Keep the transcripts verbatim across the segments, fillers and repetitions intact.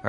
All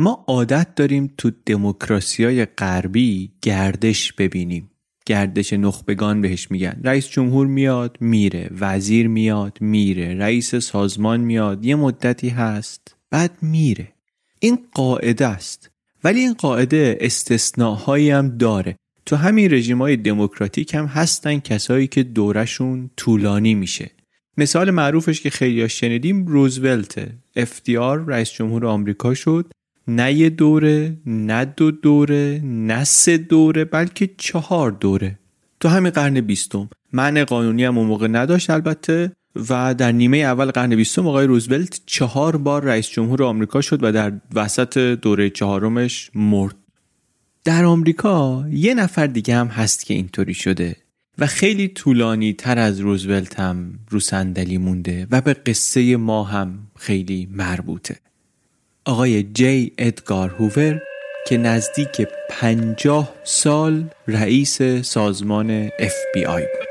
ما عادت داریم تو دموکراسی‌های غربی گردش ببینیم. گردش نخبگان بهش میگن. رئیس جمهور میاد میره، وزیر میاد میره، رئیس سازمان میاد یه مدتی هست بعد میره. این قاعده است. ولی این قاعده استثناءهایی هم داره. تو همین رژیم‌های دموکراتیک هم هستن کسایی که دورشون طولانی میشه. مثال معروفش که خیلی‌ها شنیدیم روزولت. اف دی آر رئیس جمهور آمریکا شد. نه یه دوره، نه دو دوره، نه سه دوره، بلکه چهار دوره. تو همین قرن بیستم معنی قانونی هم اون موقع نداشت البته و در نیمه اول قرن بیستم آقای روزولت چهار بار رئیس جمهور آمریکا شد و در وسط دوره چهارمش مرد. در آمریکا یه نفر دیگه هم هست که اینطوری شده و خیلی طولانی تر از روزولت هم رو صندلی مونده و به قصه ما هم خیلی مربوطه. آقای جی ادگار هوور که نزدیک پنجاه سال رئیس سازمان اف بی آی بود.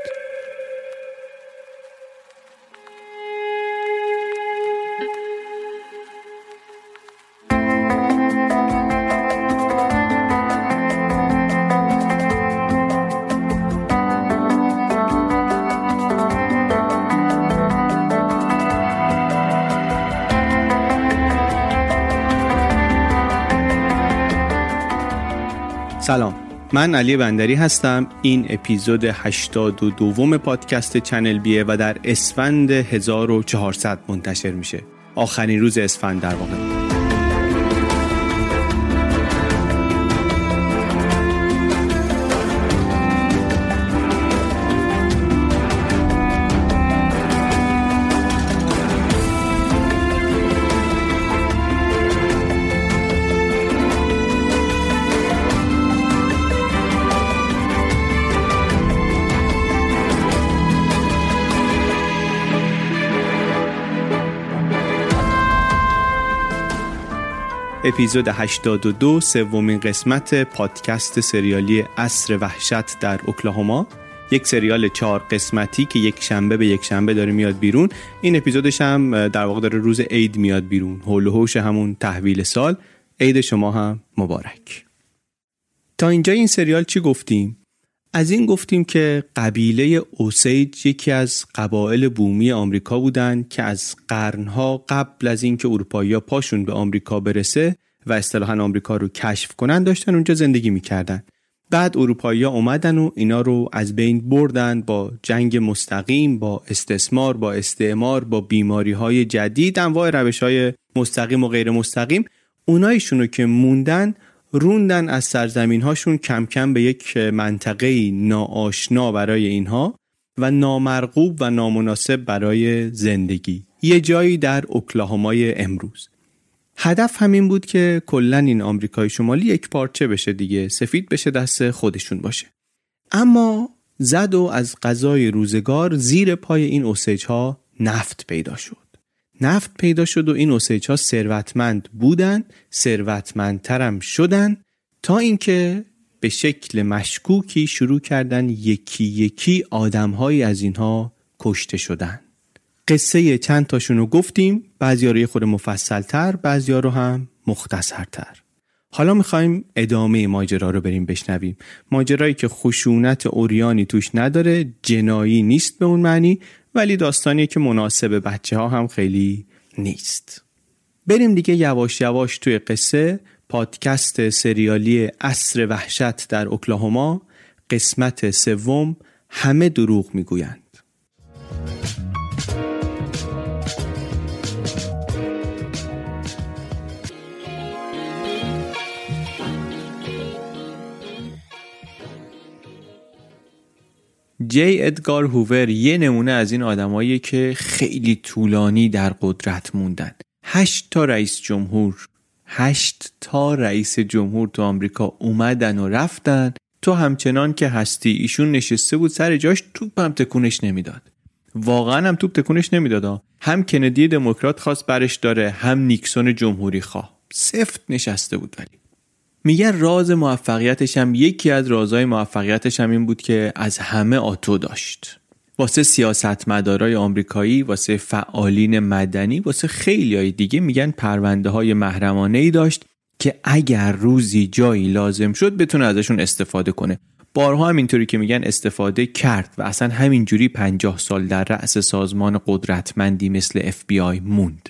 سلام، من علی بندری هستم. این اپیزود هشتاد و دوم پادکست چنلبیه و در اسفند هزار و چهارصد منتشر میشه. آخرین روز اسفند در واقع. اپیزود هشتاد و دو سومین قسمت پادکست سریالی عصر وحشت در اوکلاهاما، یک سریال چهار قسمتی که یک شنبه به یک شنبه داره میاد بیرون. این اپیزودش هم در واقع داره روز عید میاد بیرون، هول و هوش همون تحویل سال. عید شما هم مبارک. تا اینجا این سریال چی گفتیم؟ از این گفتیم که قبیله اوسیج یکی از قبایل بومی آمریکا بودند که از قرنها قبل از اینکه اروپایی‌ها پاشون به آمریکا برسه و اصطلاحاً آمریکا رو کشف کنن داشتن اونجا زندگی می‌کردن. بعد اروپایی‌ها اومدن و اینا رو از بین بردن با جنگ مستقیم، با استثمار، با استعمار، با بیماری‌های جدید، انواع روش‌های مستقیم و غیر مستقیم. اونایشونو که موندن روندن از سرزمین هاشون کم کم به یک منطقه ناآشنا برای اینها و نامرغوب و نامناسب برای زندگی، یه جایی در اوکلاهامای امروز. هدف همین بود که کلن این آمریکای شمالی یک پارچه بشه دیگه، سفید بشه، دست خودشون باشه. اما زد و از قضای روزگار زیر پای این اوسیج ها نفت پیدا شد. نفت پیدا شد و این اوسیج ها ثروتمند بودن، ثروتمندترم شدن، تا اینکه به شکل مشکوکی شروع کردن یکی یکی آدم‌های از اینها کشته شدن. قصه چند تاشون رو گفتیم، بعضیا رو خود مفصل‌تر، بعضیا رو هم مختصرتر. حالا می‌خوایم ادامه ماجرا رو بریم بشنویم. ماجرایی که خشونت عریانی توش نداره، جنایی نیست به اون معنی، ولی داستانیه که مناسب بچه‌ها هم خیلی نیست. بریم دیگه یواش یواش توی قصه. پادکست سریالی عصر وحشت در اوکلاهوما، قسمت سوم، همه دروغ میگویند. جی ادگار هوور یه نمونه از این آدمایی که خیلی طولانی در قدرت موندن. هشت تا رئیس جمهور هشت تا رئیس جمهور تو آمریکا اومدن و رفتن، تو همچنان که هستی ایشون نشسته بود سر جاش، توپ هم تکونش نمیداد. واقعا هم توپ تکونش نمیداد. هم کندی دموکرات خواست برش داره، هم نیکسون جمهوری خواه. سفت نشسته بود. ولی میگه راز موفقیتش هم، یکی از رازهای موفقیتش هم این بود که از همه آتو داشت. واسه سیاستمدارای آمریکایی، واسه فعالین مدنی، واسه خیلیای دیگه میگن پرونده‌های محرمانه‌ای داشت که اگر روزی جایی لازم شد بتونه ازشون استفاده کنه. بارها هم اینطوری که میگن استفاده کرد و اصلا همینجوری پنجاه سال در رأس سازمان قدرتمندی مثل اف بی آی موند.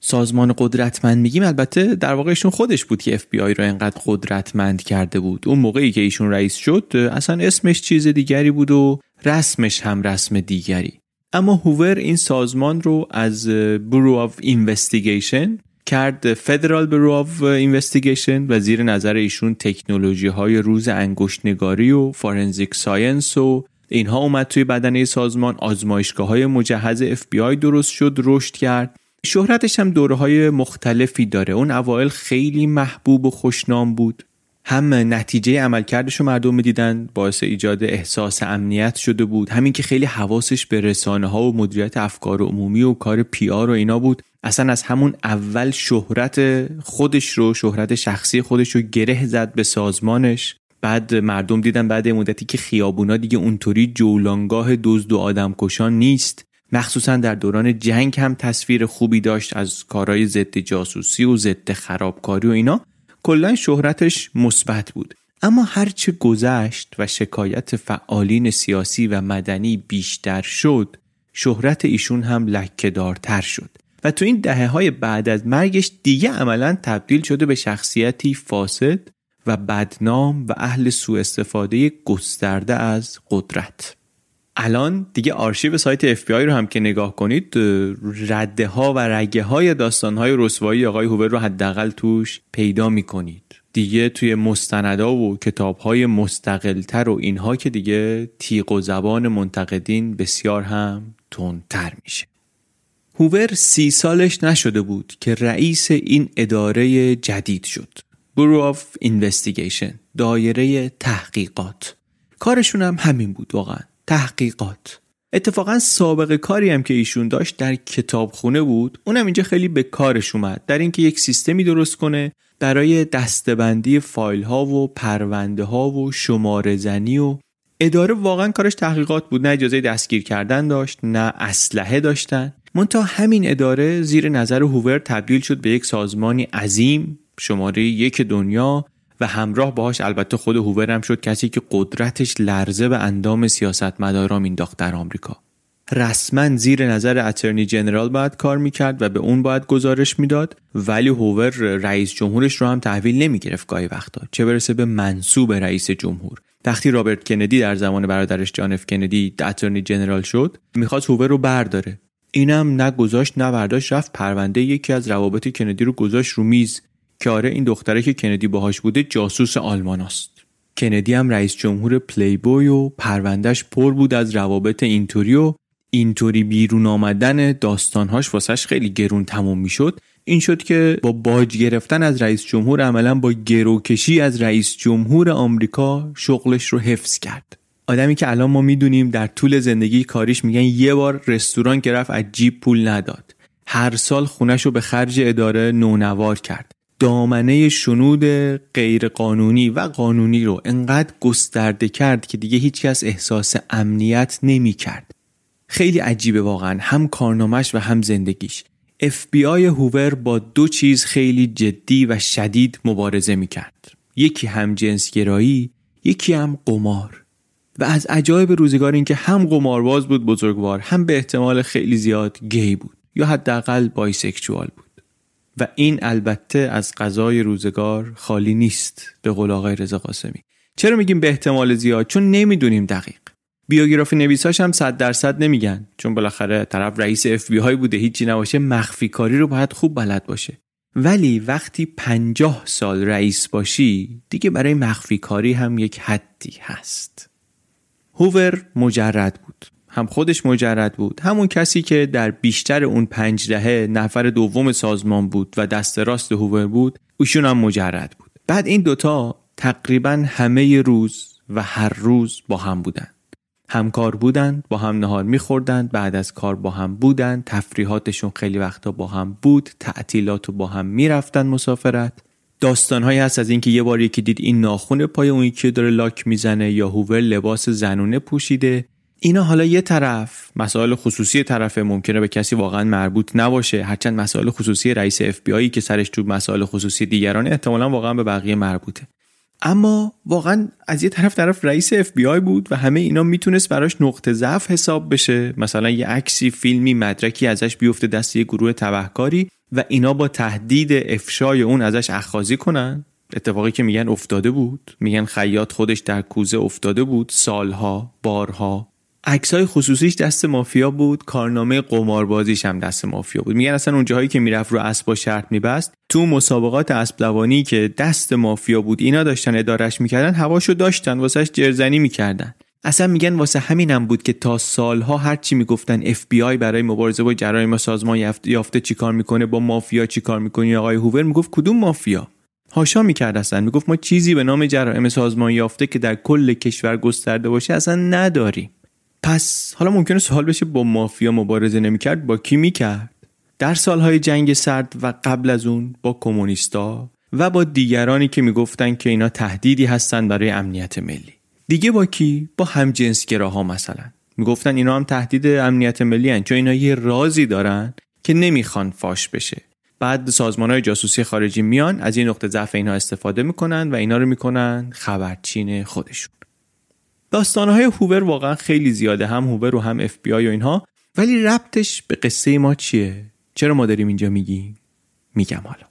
سازمان قدرتمند میگیم، البته در واقعشون خودش بود که اف بی آی رو اینقدر قدرتمند کرده بود. اون موقعی که ایشون رئیس شد اصلا اسمش چیز دیگری بود و رسمش هم رسم دیگری. اما هوور این سازمان رو از برو آف اینوستیگیشن کرد فدرال برو آف اینوستیگیشن و زیر نظر ایشون تکنولوژی های روز انگشت نگاری و فورنزیک ساینس و اینها اومد توی بدنه سازمان. آزمایشگاه های مجهز اف بی آی درست شد، رشد کرد. شهرتش هم دوره‌های مختلفی داره. اون اوایل خیلی محبوب و خوشنام بود. هم نتیجه عملکردش رو مردم می‌دیدن، باعث ایجاد احساس امنیت شده بود. همین که خیلی حواسش به رسانه‌ها و مدیریت افکار عمومی و کار پی آر و اینا بود، اصلا از همون اول شهرت خودش رو، شهرت شخصی خودش رو گره زد به سازمانش. بعد مردم دیدن بعد مدتی که خیابونا دیگه اونطوری جولانگاه دزد و آدمکشان نیست. مخصوصا در دوران جنگ هم تصویر خوبی داشت از کارهای ضد جاسوسی و ضد خرابکاری و اینا. کلا شهرتش مثبت بود. اما هرچه گذشت و شکایت فعالین سیاسی و مدنی بیشتر شد، شهرت ایشون هم لکه‌دارتر شد و تو این دهه‌های بعد از مرگش دیگه عملاً تبدیل شده به شخصیتی فاسد و بدنام و اهل سوء استفاده گسترده از قدرت. الان دیگه آرشیو سایت اف بی آی رو هم که نگاه کنید، رده ها و رگه های داستان های رسوایی آقای هوور رو حداقل توش پیدا میکنید. دیگه توی مستندا و کتاب های مستقلتر و اینها که دیگه تیغ و زبان منتقدین بسیار هم تندتر میشه. هوور سی سالش نشده بود که رئیس این اداره جدید شد. Bureau of Investigation، دایره تحقیقات. کارشون هم همین بود واقعا، تحقیقات. اتفاقا سابقه کاری هم که ایشون داشت در کتابخونه بود. اونم اینجا خیلی به کارش اومد در اینکه یک سیستمی درست کنه برای دسته‌بندی فایل ها و پرونده ها و شماره زنی و اداره. واقعا کارش تحقیقات بود. نه اجازه دستگیر کردن داشت، نه اسلحه داشتن. منتها همین اداره زیر نظر هوور تبدیل شد به یک سازمانی عظیم، شماره یک دنیا، و همراه باهاش البته خود هوور هم شد کسی که قدرتش لرزه به اندام سیاستمدارا مینداخت در آمریکا. رسما زیر نظر اترنی جنرال باید کار میکرد و به اون باید گزارش میداد، ولی هوور رئیس جمهورش رو هم تحویل نمیگرفت گاهی وقتا، چه برسه به منصوب رئیس جمهور. وقتی رابرت کندی در زمان برادرش جان اف کندی اترنی جنرال شد، میخواست هوور رو برداره، اینم نگذاشت، نبرداشت، رفت پرونده یکی از روابط کندی رو گذاشت رو میز. کاره این دختره که کندی باهاش بوده جاسوس آلمان است. کندی هم رئیس جمهور پلی بوی و پروندهش پر بود از روابط اینطوری و اینطوری بیرون آمدن داستانهاش واسش خیلی گرون تموم میشد. این شد که با باج گرفتن از رئیس جمهور، عملا با گروکشی از رئیس جمهور آمریکا شغلش رو حفظ کرد. آدمی که الان ما میدونیم در طول زندگی کاریش میگن یه بار رستوران که رفت از جیب پول نداد، هر سال خونه‌شو به خرج اداره نونوار کرد، دامنه شنود غیرقانونی و قانونی رو انقدر گسترده کرد که دیگه هیچکس احساس امنیت نمی کرد. خیلی عجیبه واقعا، هم کارنامش و هم زندگیش. اف بی آی هوور با دو چیز خیلی جدی و شدید مبارزه می کرد. یکی هم جنسگرایی، یکی هم قمار. و از عجایب روزگار این که هم قمارباز بود بزرگوار، هم به احتمال خیلی زیاد گی بود یا حداقل بایسکشوال بود. و این البته از قضای روزگار خالی نیست، به قول آقای رضا قاسمی. چرا میگیم به احتمال زیاد؟ چون نمیدونیم دقیق. بیوگرافی نویساش هم صد درصد نمیگن، چون بالاخره طرف رئیس اف بی آی بوده، هیچی نباشه مخفی کاری رو باید خوب بلد باشه. ولی وقتی پنجاه سال رئیس باشی دیگه برای مخفی کاری هم یک حدی هست. هوور مجرد بود، هم خودش مجرد بود، همون کسی که در بیشتر اون پنج دهه نفر دوم سازمان بود و دست راست هوور بود، اوشون هم مجرد بود. بعد این دوتا تقریبا همه روز و هر روز با هم بودن، همکار بودن، با هم نهار میخوردن، بعد از کار با هم بودن، تفریحاتشون خیلی وقتا با هم بود، تعطیلاتو با هم میرفتن مسافرت. داستان‌هایی هست از اینکه یه بار یکی دید این ناخن پای اون یکی داره لاک میزنه یا هوور لباس زنونه پوشیده. اینا حالا یه طرف مسائل خصوصی طرفه، ممکنه به کسی واقعا مربوط نباشه، هرچند مسائل خصوصی رئیس اف بی آیی که سرش تو مسائل خصوصی دیگران احتمالاً واقعا به بقیه مربوطه. اما واقعا از یه طرف طرف رئیس اف بی آی بود و همه اینا میتونست براش نقطه ضعف حساب بشه، مثلا یه عکسی، فیلمی، مدرکی ازش بیفته دست یه گروه تبهکاری و اینا با تهدید افشای اون ازش اخاذی کنن. اتفاقی که میگن افتاده بود، میگن خیاط خودش در کوزه افتاده بود سالها، بارها. عکسای خصوصیش دست مافیا بود، کارنامه قماربازیش هم دست مافیا بود. میگن اصلا اون جاهایی که میرفت رو اسبا شرط میبست، تو مسابقات اسب دوانی که دست مافیا بود اینا داشتن ادارش میکردن، هواشو داشتن، واسهش جرزنی میکردن. اصلا میگن واسه همینم بود که تا سالها هرچی میگفتن اف بی آی برای مبارزه با جرایم سازمان یافته چیکار میکنه، با مافیا چیکار میکنه، آقای هوور میگفت کدوم مافیا؟ هاشا میکرد، اصلا میگفت ما چیزی به نام جرایم سازمان یافته که در کل کشور گسترده باشه اصلا نداری. پس حالا ممکنه سوال بشه با مافیا مبارزه نمیکرد، با کی میکرد؟ در سالهای جنگ سرد و قبل از اون با کمونیستا و با دیگرانی که میگفتن که اینا تهدیدی هستن برای امنیت ملی. دیگه با کی؟ با همجنسگراها مثلا. میگفتن اینا هم تهدید امنیت ملی هن، چون اینا یه رازی دارن که نمیخوان فاش بشه. بعد سازمانهای جاسوسی خارجی میان از این نقطه ضعف اینا استفاده میکنن و اینا رو میکنن خبرچین خودشون. داستانهای هوور واقعا خیلی زیاده، هم هوور و هم اف بی آی و اینها. ولی ربطش به قصه ما چیه؟ چرا ما داریم اینجا میگیم؟ میگم حالا.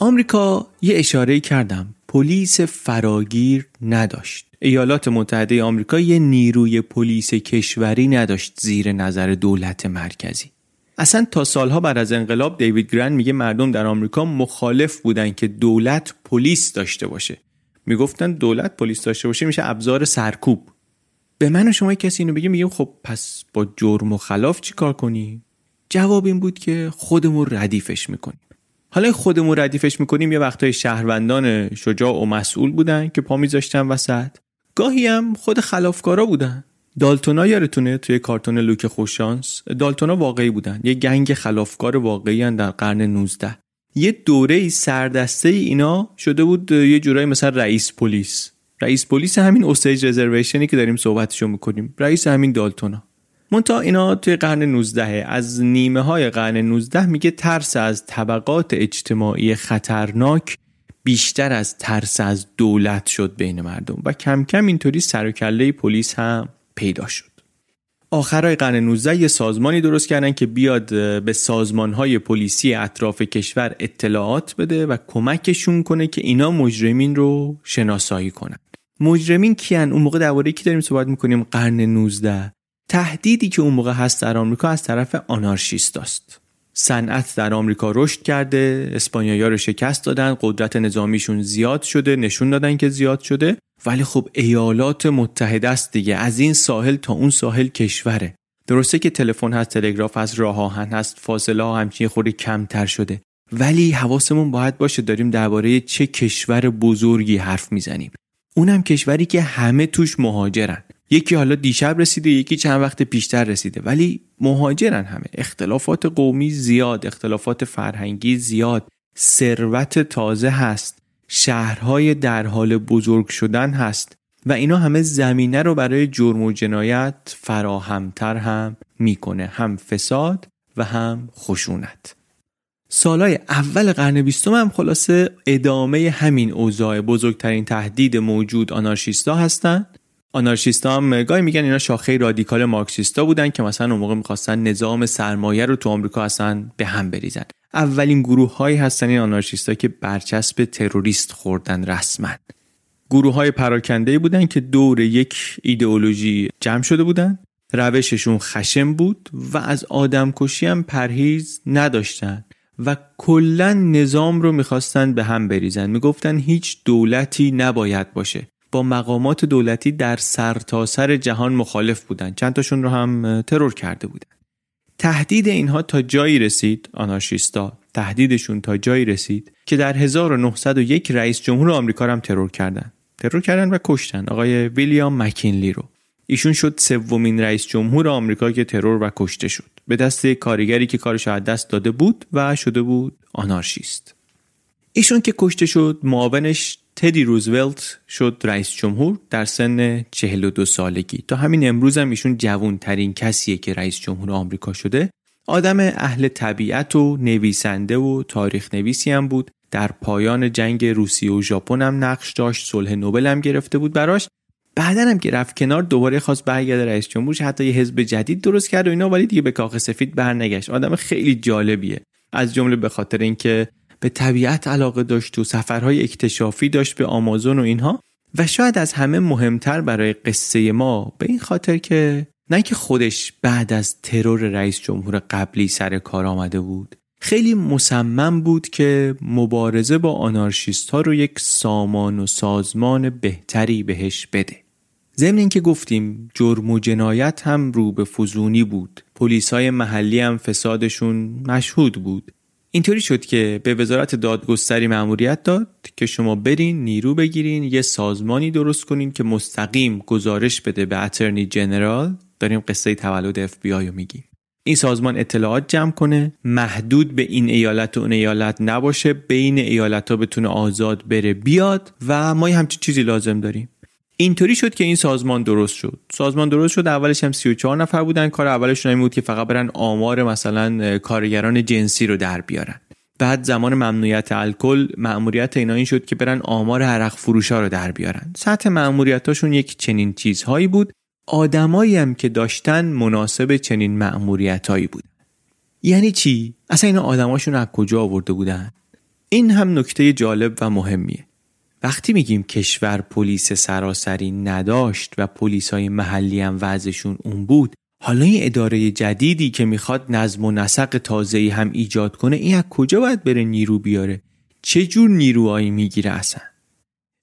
آمریکا یه اشاره کردم، پلیس فراگیر نداشت. ایالات متحده آمریکا یه نیروی پلیس کشوری نداشت زیر نظر دولت مرکزی. اصلا تا سالها بعد از انقلاب دیوید گرن میگه مردم در آمریکا مخالف بودن که دولت پلیس داشته باشه. میگفتن دولت پلیس داشته باشه میشه ابزار سرکوب. به من و شما کسی اینو بگه میگیم خب پس با جرم و خلاف چی کار کنیم؟ جواب این بود که خودمون ردیفش میکنیم. حالا خودمون ردیفش میکنیم. یه وقتای شهروندان شجاع و مسئول بودن که پا میذاشتن وسط، گاهی هم خود خلافکارا بودن. دالتونا یارتونه توی کارتون لوک خوششانس، دالتونا واقعی بودن، یه گنگ خلافکار واقعی ان در قرن نوزدهم. یه دوره‌ای سردسته اینا شده بود یه جورایی مثلا رئیس پلیس، رئیس پلیس همین اوسیج رزرویشنی که داریم صحبتشو میکنیم، رئیس همین دالتونا. منتها اینا توی قرن نوزدهم، از نیمه های قرن نوزدهم میگه ترس از طبقات اجتماعی خطرناک بیشتر از ترس از دولت شد بین مردم و کم کم اینطوری سر و کله پلیس هم پیدا شد. آخرای قرن نوزدهم یه سازمانی درست کردن که بیاد به سازمان‌های پلیسی اطراف کشور اطلاعات بده و کمکشون کنه که اینا مجرمین رو شناسایی کنن. مجرمین کیان؟ اون موقع درباره کی داریم صحبت می‌کنیم؟ قرن نوزدهم. تهدیدی که اون موقع هست در آمریکا از طرف آنارشیستاست. صنعت در آمریکا رشد کرده، اسپانیایی‌ها رو شکست دادن، قدرت نظامیشون زیاد شده، نشون دادن که زیاد شده، ولی خب ایالات متحده است دیگه، از این ساحل تا اون ساحل کشوره. درسته که تلفن هست، تلگراف هست، راه آهن هست، فاصله ها همچین خورده کمتر شده، ولی حواسمون باید باشه داریم درباره چه کشور بزرگی حرف میزنیم. اونم کشوری که همه توش مهاجرن. یکی حالا دیشب رسیده، یکی چند وقت پیشتر رسیده، ولی مهاجرن همه. اختلافات قومی زیاد، اختلافات فرهنگی زیاد، ثروت تازه هست، شهرهای در حال بزرگ شدن هست و اینا همه زمینه رو برای جرم و جنایت فراهمتر هم میکنه، هم فساد و هم خشونت. سالهای اول قرن بیستم هم خلاصه ادامه همین اوضاع. بزرگترین تهدید موجود آنارشیستا هستن. آنارشیستا هم گاهی میگن اینا شاخه رادیکال مارکسیستا بودن که مثلا اون موقع میخواستن نظام سرمایه رو تو آمریکا اصلا به هم بریزن. اولین گروه‌هایی هستن این آنارشیستا که برچسب تروریست خوردن رسما. گروه‌های پراکنده‌ای بودن که دور یک ایدئولوژی جمع شده بودن، روششون خشن بود و از آدمکشی هم پرهیز نداشتن و کلا نظام رو می‌خواستن به هم بریزن. میگفتن هیچ دولتی نباید باشه. با مقامات دولتی در سرتاسر جهان مخالف بودن. چند تاشون رو هم ترور کرده بودن. تهدید اینها تا جایی رسید، آنارشیستا تهدیدشون تا جایی رسید که در هزار و نهصد و یک رئیس جمهور آمریکا رو هم ترور کردن. ترور کردن و کشتن آقای ویلیام مکینلی رو. ایشون شد سومین رئیس جمهور آمریکا که ترور و کشته شد. به دست کارگری که کارش از دست داده بود و شده بود آنارشیست. ایشون که کشته شد، معاونش تدی روزولت شد رئیس جمهور در سن چهل و دو سالگی. تا همین امروز هم ایشون جوان ترین کسیه که رئیس جمهور آمریکا شده. آدم اهل طبیعت و نویسنده و تاریخ نویسی هم بود. در پایان جنگ روسیه و ژاپن هم نقش داشت، صلح نوبل هم گرفته بود براش. بعدن هم که رفت کنار دوباره خواست برگرده رئیس جمهورش، حتی یه حزب جدید درست کرد و اینا، ولی دیگه به کاخ سفید برنگشت. آدم خیلی جالبیه، از جمله به خاطر اینکه به طبیعت علاقه داشت و سفرهای اکتشافی داشت به آمازون و اینها، و شاید از همه مهمتر برای قصه ما به این خاطر که نه که خودش بعد از ترور رئیس جمهور قبلی سر کار آمده بود، خیلی مصمم بود که مبارزه با آنارشیست‌ها رو یک سامان و سازمان بهتری بهش بده. ضمن این که گفتیم جرم و جنایت هم رو به فزونی بود، پلیس‌های محلی هم فسادشون مشهود بود. اینطوری شد که به وزارت دادگستری مأموریت داد که شما برین نیرو بگیرین، یه سازمانی درست کنین که مستقیم گزارش بده به اترنی جنرال. داریم قصه تولد اف بی آی رو میگیم. این سازمان اطلاعات جمع کنه، محدود به این ایالت و اون ایالت نباشه، بین ایالت‌ها بتونه آزاد بره بیاد و ما همچین چیزی لازم داریم. اینطوری شد که این سازمان درست شد. سازمان درست شد. اولش هم سی و چهار نفر بودن. کار اولشون این بود که فقط برن آمار مثلا کارگران جنسی رو در بیارن. بعد زمان ممنوعیت الکل، مأموریت اینا این شد که برن آمار عرق فروشا رو در بیارن. سطح مأموریتاشون یک چنین چیزهایی بود. آدمایی هم که داشتن مناسب چنین مأموریتایی بود. یعنی چی؟ اصلا اینا آدماشون از کجا آورده بودن؟ این هم نکته جالب و مهمیه. وقتی میگیم کشور پلیس سراسری نداشت و پلیس‌های محلی هم وضعشون اون بود، حالا این اداره جدیدی که میخواد نظم و نسق تازه‌ای هم ایجاد کنه، این از کجا باید بره نیرو بیاره؟ چه جور نیروهایی میگیره اصلا؟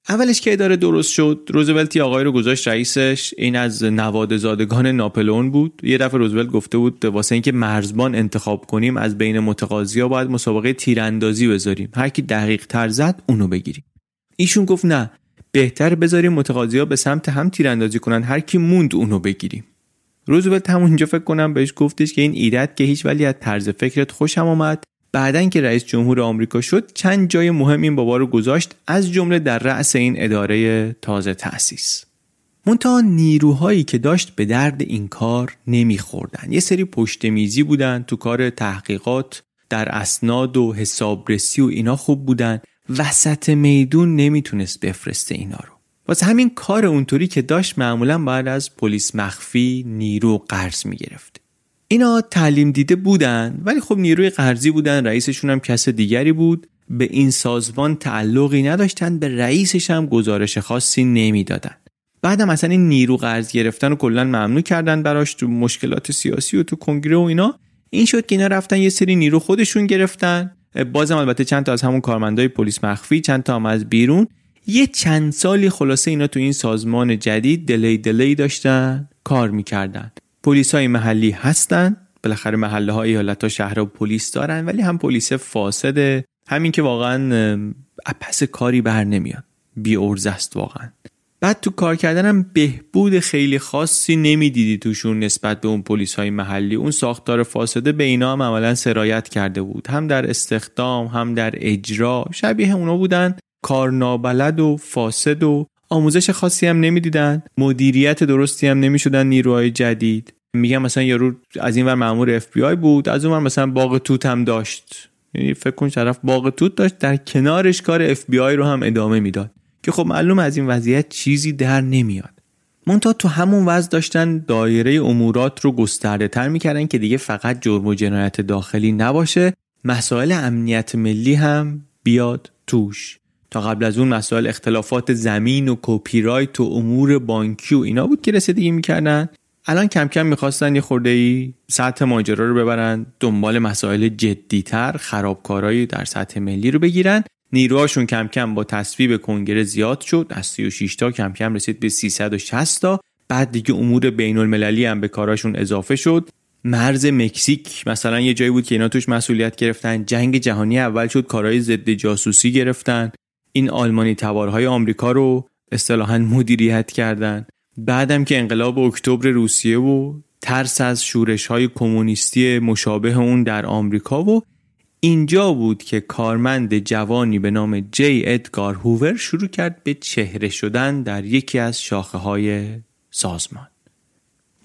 اولش که اداره درست شد، روزولت آقای رو گذاشت رئیسش. این از نوادزادگان ناپلئون بود. یه دفعه روزولت گفته بود واسه اینکه مرزبان انتخاب کنیم از بین متقاضیا باید مسابقه تیراندازی بذاریم، هر کی دقیق‌تر زد اونو بگیریم. ایشون گفت نه، بهتر بذاریم متقاضی‌ها به سمت هم تیراندازی کنن، هر کی موند اونو بگیریم. روزولت همونجا فکر کنم بهش گفتش که این ایدت که هیچ، ولی از طرز فکرت خوشم اومد. بعدن که رئیس جمهور آمریکا شد، چند جای مهم این بابا رو گذاشت، از جمله در رأس این اداره تازه تأسیس. منتها نیروهایی که داشت به درد این کار نمی‌خوردن. یه سری پشت میزی بودن، تو کار تحقیقات، در اسناد و حسابرسی و اینا خوب بودن، وسط میدون نمیتونست بفرسته اینا رو. واسه همین کار اونطوری که داشت معمولا باید از پلیس مخفی نیرو قرض میگرفت. اینا تعلیم دیده بودن ولی خب نیروی قرضی بودن، رئیسشون هم کس دیگری بود، به این سازمان تعلقی نداشتن، به رئیسش هم گزارش خاصی نمیدادن. بعدم اصلا این نیرو قرض گرفتن رو کلا ممنوع کردن براش تو مشکلات سیاسی و تو کنگره و اینا. این شد که اینا رفتن یه سری نیرو خودشون گرفتن، بازم البته چند تا از همون کارمندای پلیس مخفی، چند تا هم از بیرون. یه چند سالی خلاصه اینا تو این سازمان جدید دلی دلی داشتن کار می‌کردن. پلیسای محلی هستن، بالاخره محله‌های ایالت‌ها شهرها پلیس دارن، ولی هم پلیس فاسده، همین که واقعا اپس کاری بر نمیاد، بی ارزه است واقعا. بعد تو کار کردنم بهبود خیلی خاصی نمیدیدی توشون نسبت به اون پلیس‌های محلی. اون ساختار فاسده به اینا هم عملاً سرایت کرده بود، هم در استخدام هم در اجرا، شبیه اونا بودن، کار نابلد و فاسد و آموزش خاصی هم نمیدیدن، مدیریت درستی هم نمیشدن نیروهای جدید. میگم مثلا یارو از این ور مأمور اف بی آی بود، از اون ور مثلا باغ توت هم داشت، یعنی فکر کن طرف باغ توت داشت در کنارش کار اف بی آی رو هم ادامه میداد که خب معلوم از این وضعیت چیزی در نمیاد. منتها تو همون وضع داشتن دایره امورات رو گسترده تر میکردن که دیگه فقط جرم و جنایت داخلی نباشه، مسائل امنیت ملی هم بیاد توش. تا قبل از اون مسائل اختلافات زمین و کپی رایت و امور بانکی و اینا بود که رسیدگی میکردن. الان کم کم میخواستن یه خورده‌ای سطح ماجرا رو ببرن دنبال مسائل جدی‌تر، خرابکاری در سطح ملی رو بگیرن. نیروهاشون کم کم با تصویب کنگره زیاد شد، از سی و شش تا کم کم رسید به سیصد و شصت تا. بعد دیگه امور بین المللی هم به کاراشون اضافه شد. مرز مکزیک مثلا یه جایی بود که اینا توش مسئولیت گرفتن. جنگ جهانی اول شد، کارهای ضد جاسوسی گرفتن. این آلمانی تبارهای آمریکا رو اصطلاحاً مدیریت کردن. بعدم که انقلاب اکتبر روسیه و ترس از شورش‌های کمونیستی مشابه اون در آمریکا و اینجا بود که کارمند جوانی به نام جی ادگار هوور شروع کرد به چهره شدن در یکی از شاخه‌های سازمان.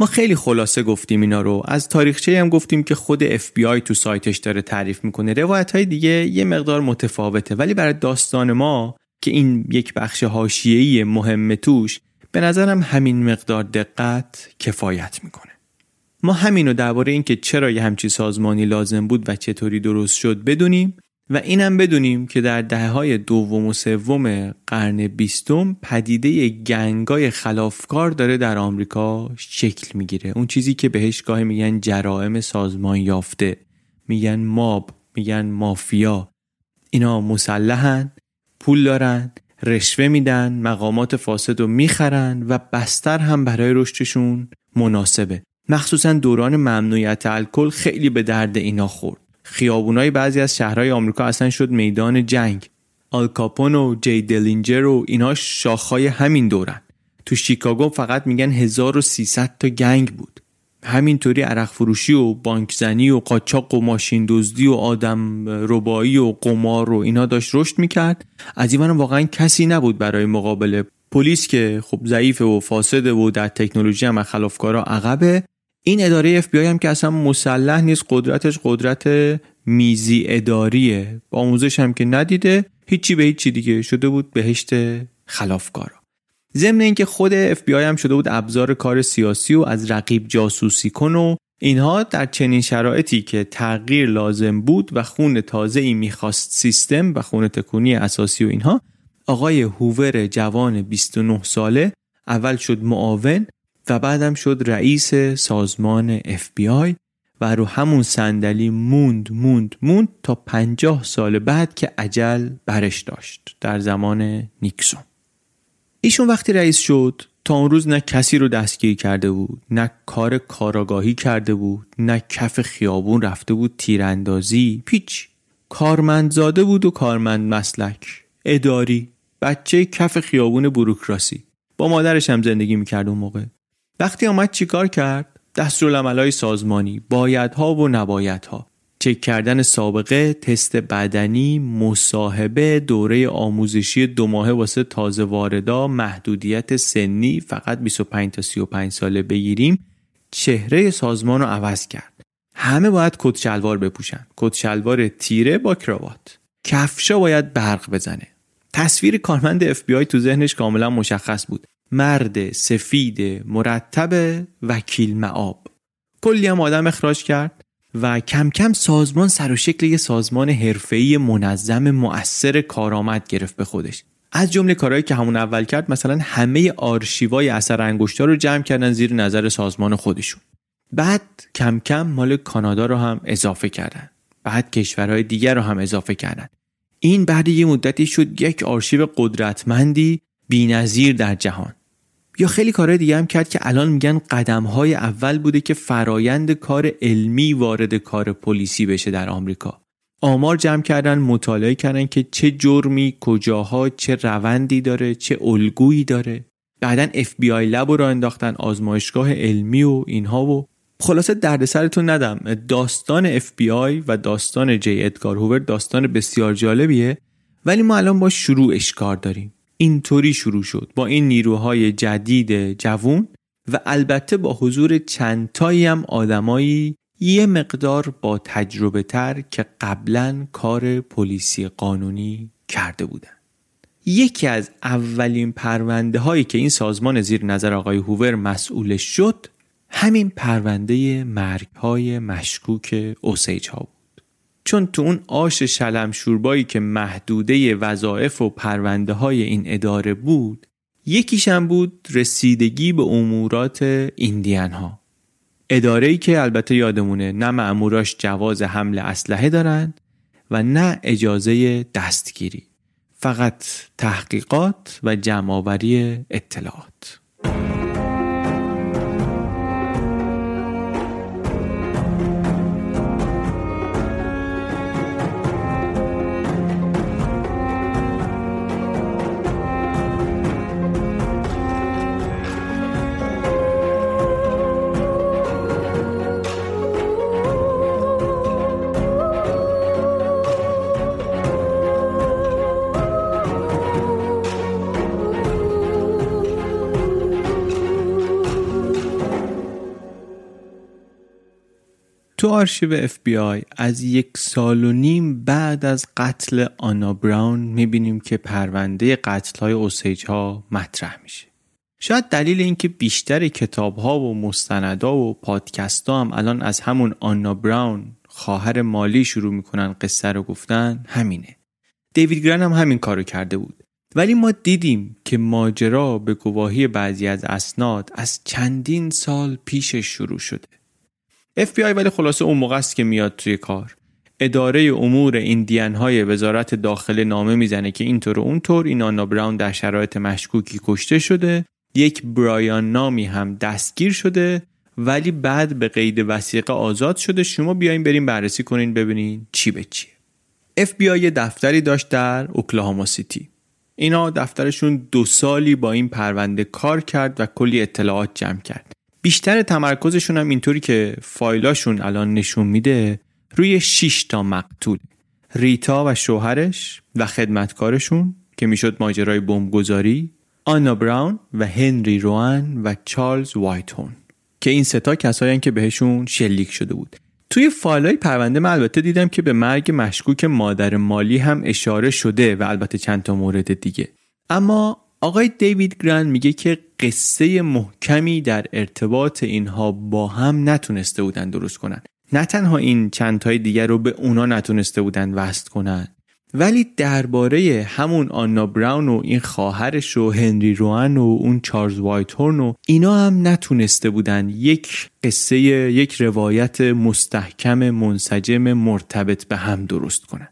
ما خیلی خلاصه گفتیم اینا رو، از تاریخچه هم گفتیم که خود اف بی آی تو سایتش داره تعریف میکنه. روایت‌های دیگه یه مقدار متفاوته، ولی برای داستان ما که این یک بخش حاشیه‌ای مهم توش، به نظرم همین مقدار دقت کفایت میکنه. ما همینو درباره این که چرا یه همچین سازمانی لازم بود و چطوری درست شد بدونیم، و اینم بدونیم که در دهه‌های دوم و سوم قرن بیستم پدیده گنگای خلافکار داره در آمریکا شکل میگیره. اون چیزی که بهش گاهی میگن جرائم سازمان یافته، میگن ماب، میگن مافیا. اینا مسلحن، پول دارن، رشوه میدن، مقامات فاسد رو میخرن و بستر هم برای رشدشون مناسبه. مخصوصا دوران ممنوعیت الکل خیلی به درد اینا خورد. خیابونای بعضی از شهرهای آمریکا اصلا شد میدان جنگ. آل کاپون و جی دلینجر و اینا شاخهای همین دورن. تو شیکاگو فقط میگن هزار و سیصد تا گنگ بود. همینطوری عرق فروشی و بانکزنی و قاچاق و ماشین دزدی و آدم ربایی و قمار و اینا داشت رشد میکرد. از این واقعا کسی نبود برای مقابله. پلیس که خب ضعیفه و فاسده و در تکنولوژی هم خلافکارا عقبه. این اداره اف بی آی هم که اصلا مسلح نیست، قدرتش قدرت میزی اداریه، آموزش هم که ندیده، هیچی به هیچی دیگه، شده بود بهشت خلافکارا. ضمن این که خود اف بی آی هم شده بود ابزار کار سیاسی و از رقیب جاسوسی کن و اینها در چنین شرایطی که تغییر لازم بود و خون تازه‌ای میخواست سیستم و خون تکونی اساسی و اینها، آقای هوور جوان بیست و نه ساله اول شد معاون و بعدم شد رئیس سازمان اف بی آی و رو همون صندلی موند موند موند تا پنجاه سال بعد که اجل برش داشت در زمان نیکسون. ایشون وقتی رئیس شد تا اون روز نه کسی رو دستگیر کرده بود، نه کار کاراگاهی کرده بود، نه کف خیابون رفته بود تیراندازی، پیچ. کارمندزاده بود و کارمند مسلک اداری، بچه کف خیابون بوروکراسی. با مادرش هم زندگی میکرد اون موقع. وقتی آمد چیکار کرد؟ دستورالعمل‌های سازمانی، بایدها و نبایدها، چک کردن سابقه، تست بدنی، مصاحبه، دوره آموزشی دو ماهه واسه تازه واردا، محدودیت سنی فقط بیست و پنج تا سی و پنج ساله بگیریم. چهره سازمان رو عوض کرد. همه باید کت شلوار بپوشن، کت شلوار تیره با کراوات. کفشا باید برق بزنه. تصویر کارمند اف بی آی تو ذهنش کاملا مشخص بود. مرد سفید مرتب وکیل مآب. کلی هم آدم اخراج کرد و کم کم سازمان سر و شکل یه سازمان حرفه‌ای منظم مؤثر کارآمد گرفت به خودش. از جمله کارهایی که همون اول کرد، مثلا همه آرشیوهای اثر انگشت‌ها رو جمع کردن زیر نظر سازمان خودشون. بعد کم کم مال کانادا رو هم اضافه کردن. بعد کشورهای دیگر رو هم اضافه کردن. این بعد یه مدتی شد یک آرشیو قدرتمندی بی‌نظیر در جهان. یا خیلی کارهای دیگه هم کرد که الان میگن قدم‌های اول بوده که فرایند کار علمی وارد کار پلیسی بشه در آمریکا. آمار جمع کردن، مطالعه کردن که چه جرمی کجاها چه روندی داره، چه الگویی داره. بعدن اف بی آی لب رو انداختن، آزمایشگاه علمی و اینها. و خلاصه درد سرتون ندم، داستان اف بی آی و داستان جی ادگار هوور داستان بسیار جالبیه، ولی ما الان با شروعش کار داریم. اینطوری شروع شد، با این نیروهای جدید جوون و البته با حضور چند تایی هم آدمایی یه مقدار با تجربه تر که قبلن کار پلیسی قانونی کرده بودن. یکی از اولین پرونده هایی که این سازمان زیر نظر آقای هوور مسئولش شد، همین پرونده مرگ های مشکوک اوسیج ها بود. چون تو اون آش شلم شوربایی که محدوده وظایف و پرونده های این اداره بود، یکیشم بود رسیدگی به امورات ایندیان ها. اداره‌ای که البته یادمونه نه مأموراش جواز حمل اسلحه دارن و نه اجازه دستگیری، فقط تحقیقات و جمع‌آوری اطلاعات. تو آرشیو اف بی آی از یک سال و نیم بعد از قتل آنا براون میبینیم که پرونده قتل‌های اوسیج ها مطرح میشه. شاید دلیل این که بیشتر کتاب‌ها و مستندها و پادکست‌ها هم الان از همون آنا براون خواهر مالی شروع میکنن قصه رو گفتن همینه. دیوید گرن هم همین کارو کرده بود. ولی ما دیدیم که ماجرا به گواهی بعضی از اسناد از چندین سال پیش شروع شده. اف بی آی ولی خلاصه اون موقع است که میاد توی کار. اداره امور ایندیان های وزارت داخله نامه میزنه که اینطور اونطور این آنا براون در شرایط مشکوکی کشته شده، یک برایان نامی هم دستگیر شده ولی بعد به قید وثیقه آزاد شده، شما بیاین بریم بررسی کنین ببینین چی به چیه. اف بی آی یه دفتری داشت در اوکلاهاما سیتی. اینا دفترشون دو سالی با این پرونده کار کرد و کلی اطلاعات جمع کرد. بیشتر تمرکزشون هم اینطوری که فایلاشون الان نشون میده روی شش تا مقتول، ریتا و شوهرش و خدمتکارشون که میشد ماجرای بمبگذاری، آنا براون و هنری روان و چارلز وایتون که این سه تا کسایین که بهشون شلیک شده بود. توی فایلای پرونده من البته دیدم که به مرگ مشکوک مادر مالی هم اشاره شده و البته چند تا مورد دیگه. اما آقای دیوید گرن میگه که قصه محکمی در ارتباط اینها با هم نتونسته بودن درست کنن. نه تنها این چند تای دیگر رو به اونا نتونسته بودن وصل کنن، ولی درباره همون آنا براون و این خواهرش و هنری روان و اون چارلز وایتهورن و اینا هم نتونسته بودن یک قصه، یک روایت مستحکم منسجم مرتبط به هم درست کنن.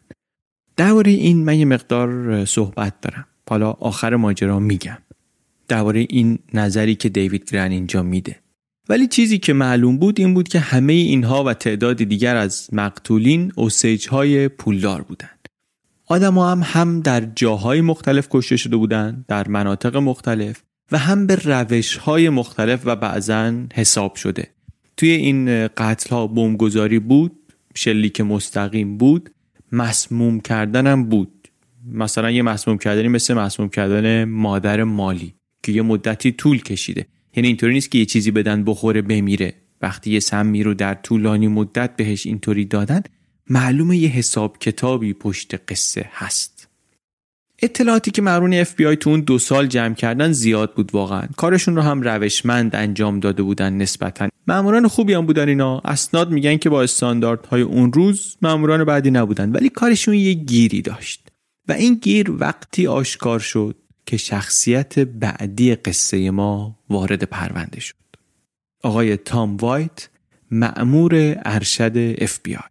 درباره این من یه مقدار صحبت دارم، حالا آخر ماجرا میگم درباره این نظری که دیوید گرن اینجا میده. ولی چیزی که معلوم بود این بود که همه اینها و تعداد دیگر از مقتولین اوسیج‌های پولدار بودند. آدم‌ها هم هم در جاهای مختلف کشته شده بودند، در مناطق مختلف و هم به روش‌های مختلف و بعضاً حساب شده. توی این قتل‌ها بمبگذاری بود، شلیک مستقیم بود، مسموم کردن هم بود. مثلا یه مسموم کردنی مثل مسموم کردن مادر مالی که یه مدتی طول کشیده، یعنی اینطوری نیست که یه چیزی بدن بخوره بمیره. وقتی یه سمی رو در طولانی مدت بهش اینطوری دادن، معلومه یه حساب کتابی پشت قصه هست. اطلاعاتی که مأمورین اف بی آی تو اون دو سال جمع کردن زیاد بود واقعا. کارشون رو هم روشمند انجام داده بودن نسبتاً. مأموران خوبی هم بودن اینا. اسناد میگن که با استانداردهای اون روز مأموران بعدی نبودن، ولی کارشون یه گیری داشت. و این گیر وقتی آشکار شد که شخصیت بعدی قصه ما وارد پرونده شد. آقای تام وایت، مأمور ارشد اف بی آی.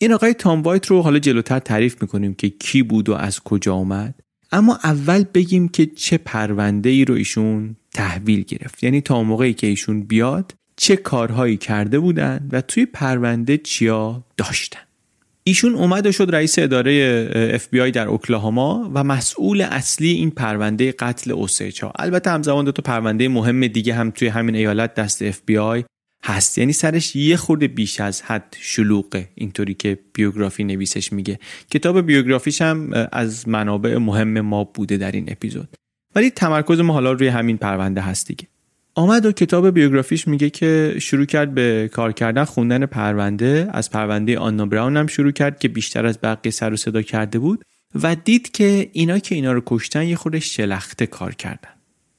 این آقای تام وایت رو حالا جلوتر تعریف میکنیم که کی بود و از کجا اومد، اما اول بگیم که چه پرونده ای رو ایشون تحویل گرفت، یعنی تا موقعی که ایشون بیاد چه کارهایی کرده بودن و توی پرونده چیا داشتن. ایشون اومد و شد رئیس اداره اف بی آی در اوکلاهاما و مسئول اصلی این پرونده قتل اوسیج ها. البته همزمان دو تا پرونده مهم دیگه هم توی همین ایالت دست اف بی آی هست، یعنی سرش یه خورده بیش از حد شلوغه، اینطوری که بیوگرافی نویسش میگه. کتاب بیوگرافیش هم از منابع مهم ما بوده در این اپیزود، ولی تمرکز ما حالا روی همین پرونده هست دیگه. آمد و کتاب بیوگرافیش میگه که شروع کرد به کار کردن، خوندن پرونده. از پرونده آنا براون هم شروع کرد که بیشتر از بقیه سر و صدا کرده بود و دید که اینا که اینا رو کشتن یه خورده شلخته کار کردن.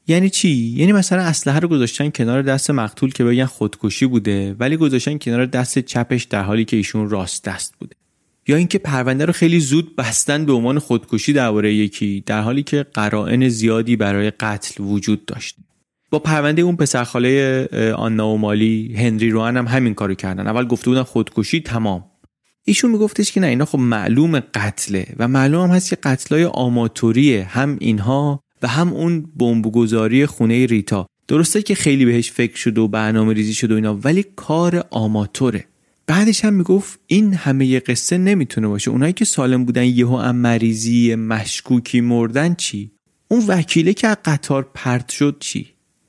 یعنی چی؟ یعنی مثلا اسلحه رو گذاشتن کنار دست مقتول که بگن خودکشی بوده، ولی گذاشتن کنار دست چپش در حالی که ایشون راست دست بوده. یا اینکه پرونده رو خیلی زود بستن به عنوان خودکشی درباره یکی، در حالی که قرائن زیادی برای قتل وجود داشت. با پرونده اون پسرخاله آنا و مالی، هنری روان، هم همین کارو کردن. اول گفته بودن خودکشی، تمام. ایشون میگفتش که نه، اینا خب معلوم قتله و معلوم هست که قتلای آماتوریه، هم اینها و هم اون بمبگذاری خونه ریتا. درسته که خیلی بهش فکر شد و برنامه ریزی شد و اینا، ولی کار آماتوره. بعدش هم میگفت این همه یه قصه نمیتونه باشه. اونایی که سالم بودن یهو هم مریضی مشکوکی مردن چی؟ اون وکیله که از قطار پرت شد چی؟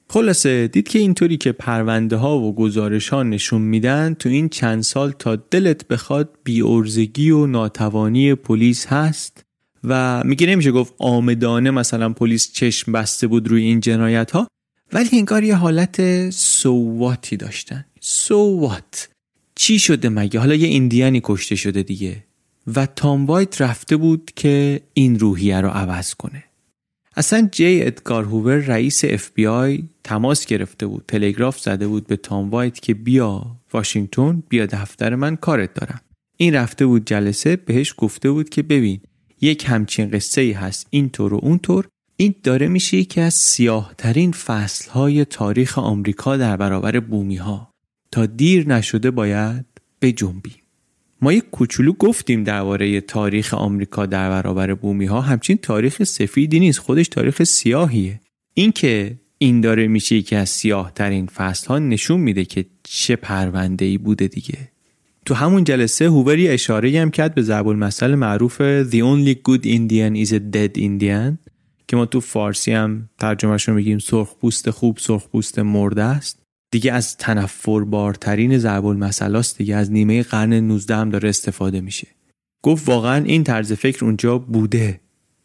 خلاصه دید که اینطوری که پرونده ها و گزارش ها نشون میدن، تو این چند سال تا دلت بخواد بی‌ارزگی و ناتوانی پلیس هست و میگه نمیشه گفت آمدانه مثلا پلیس چشم بسته بود روی این جنایت ها، ولی انگار یه حالت سواتی داشتن. سوات چی شده مگه؟ حالا یه ایندیانی کشته شده دیگه. و تام وایت رفته بود که این روحیه رو عوض کنه. اصلا جی ادگار هوور رئیس اف بی آی تماس گرفته بود، تلگراف زده بود به تام وایت که بیا واشنگتن، بیا دفتر من، کارت دارم. این رفته بود جلسه، بهش گفته بود که ببین یک همچین قصه ای هست، اینطور و اونطور. این داره میشه یکی از سیاه ترین فصل های تاریخ آمریکا در برابر بومی ها. تا دیر نشده باید بجنبیم. ما یک کوچولو گفتیم درباره تاریخ آمریکا در برابر بومی ها، همچین تاریخ سفیدی نیست، خودش تاریخ سیاهیه. این که این داره میشه یکی از سیاه ترین فصل ها نشون میده که چه پرونده ای بوده دیگه. تو همون جلسه هووری اشاره‌ای هم کرد به ضرب المثل معروف The only good Indian is a dead Indian که ما تو فارسی هم ترجمه‌اش رو میگیم سرخپوست خوب سرخپوست مرده است. دیگه از تنفر بارترین ضرب المثل است دیگه، از نیمه قرن نوزده هم داره استفاده میشه. گفت واقعا این طرز فکر اونجا بوده.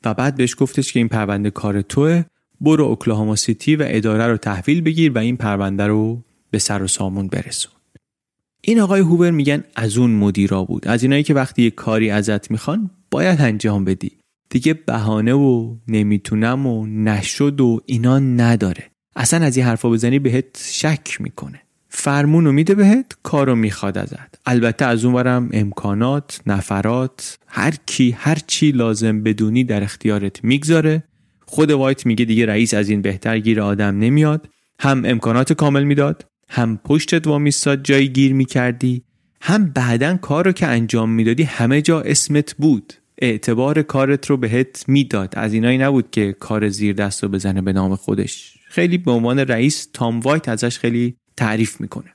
و بعد بهش گفتش که این پرونده کار توئه، برو اوکلاهاما سیتی و اداره رو تحویل بگیر و این پرونده رو به سر و سامون برسون. این آقای هوور میگن از اون مدیرا بود، از اینایی که وقتی یه کاری ازت میخوان باید انجام بدی دیگه، بهانه و نمیتونم و نشد و اینا نداره. اصلا از این حرفا بزنی بهت شک میکنه، فرمونو میده بهت، کارو میخواد ازت. البته از اونورم امکانات، نفرات، هر کی هر چی لازم بدونی در اختیارت میگذاره. خود وایت میگه دیگه رئیس از این بهتر گیر آدم نمیاد، هم امکانات کامل میداد، هم پشتت وامیستاد جایی گیر میکردی، هم بعدن کار رو که انجام میدادی همه جا اسمت بود، اعتبار کارت رو بهت میداد. از اینایی نبود که کار زیر دست رو بزنه به نام خودش. خیلی به عنوان رئیس تام وایت ازش خیلی تعریف میکنه.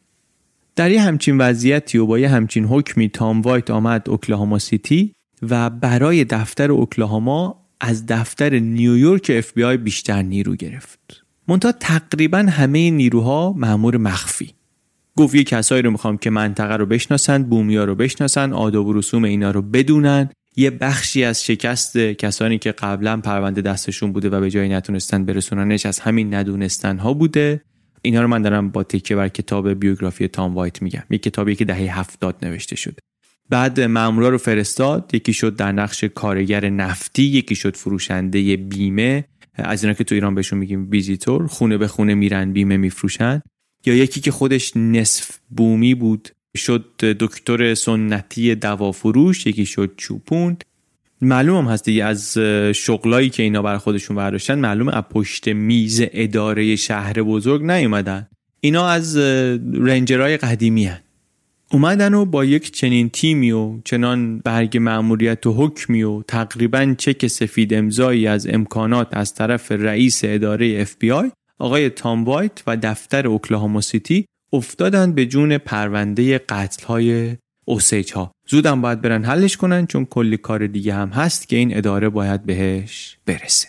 در یه همچین وضعیتی و با یه همچین حکمی تام وایت آمد اوکلاهاما سیتی و برای دفتر اوکلاهاما از دفتر نیویورک اف بی آی بیشتر نیرو گرفت. منتها تقریبا همه نیروها مأمور مخفی. گفت یه کسایی رو میخوام که منطقه رو بشناسن، بومیا رو بشناسن، آداب و رسوم اینا رو بدونن. یه بخشی از شکست کسانی که قبلا پرونده دستشون بوده و به جایی نتونستن برسوننش از همین ندونستن ها بوده. اینا رو من دارم با تکیه بر کتاب بیوگرافی تام وایت میگم، یک کتابی که دهه هفتاد نوشته شده بعد مامورا رو فرستاد، یکی شد در نقش کارگر نفتی، یکی شد فروشنده بیمه، از اینا که تو ایران بهشون میگیم ویزیتور، خونه به خونه میرن بیمه میفروشن، یا یکی که خودش نصف بومی بود شد دکتر سنتی دوافروش، یکی شد چوپون. معلوم هم هست دیگه از شغلایی که اینا برای خودشون برداشتن معلومه از پشت میز اداره شهر بزرگ نیومدن، اینا از رنجرهای قدیمی هن. اومدن و با یک چنین تیمی و چنان برگ مأموریت و حکمی و تقریبا چک سفید امضایی از امکانات از طرف رئیس اداره اف بی آی آقای تام وایت و دفتر اوکلاهاما سیتی افتادن به جون پرونده قتل‌های اوسیج ها. زودم باید برن حلش کنن چون کلی کار دیگه هم هست که این اداره باید بهش برسه.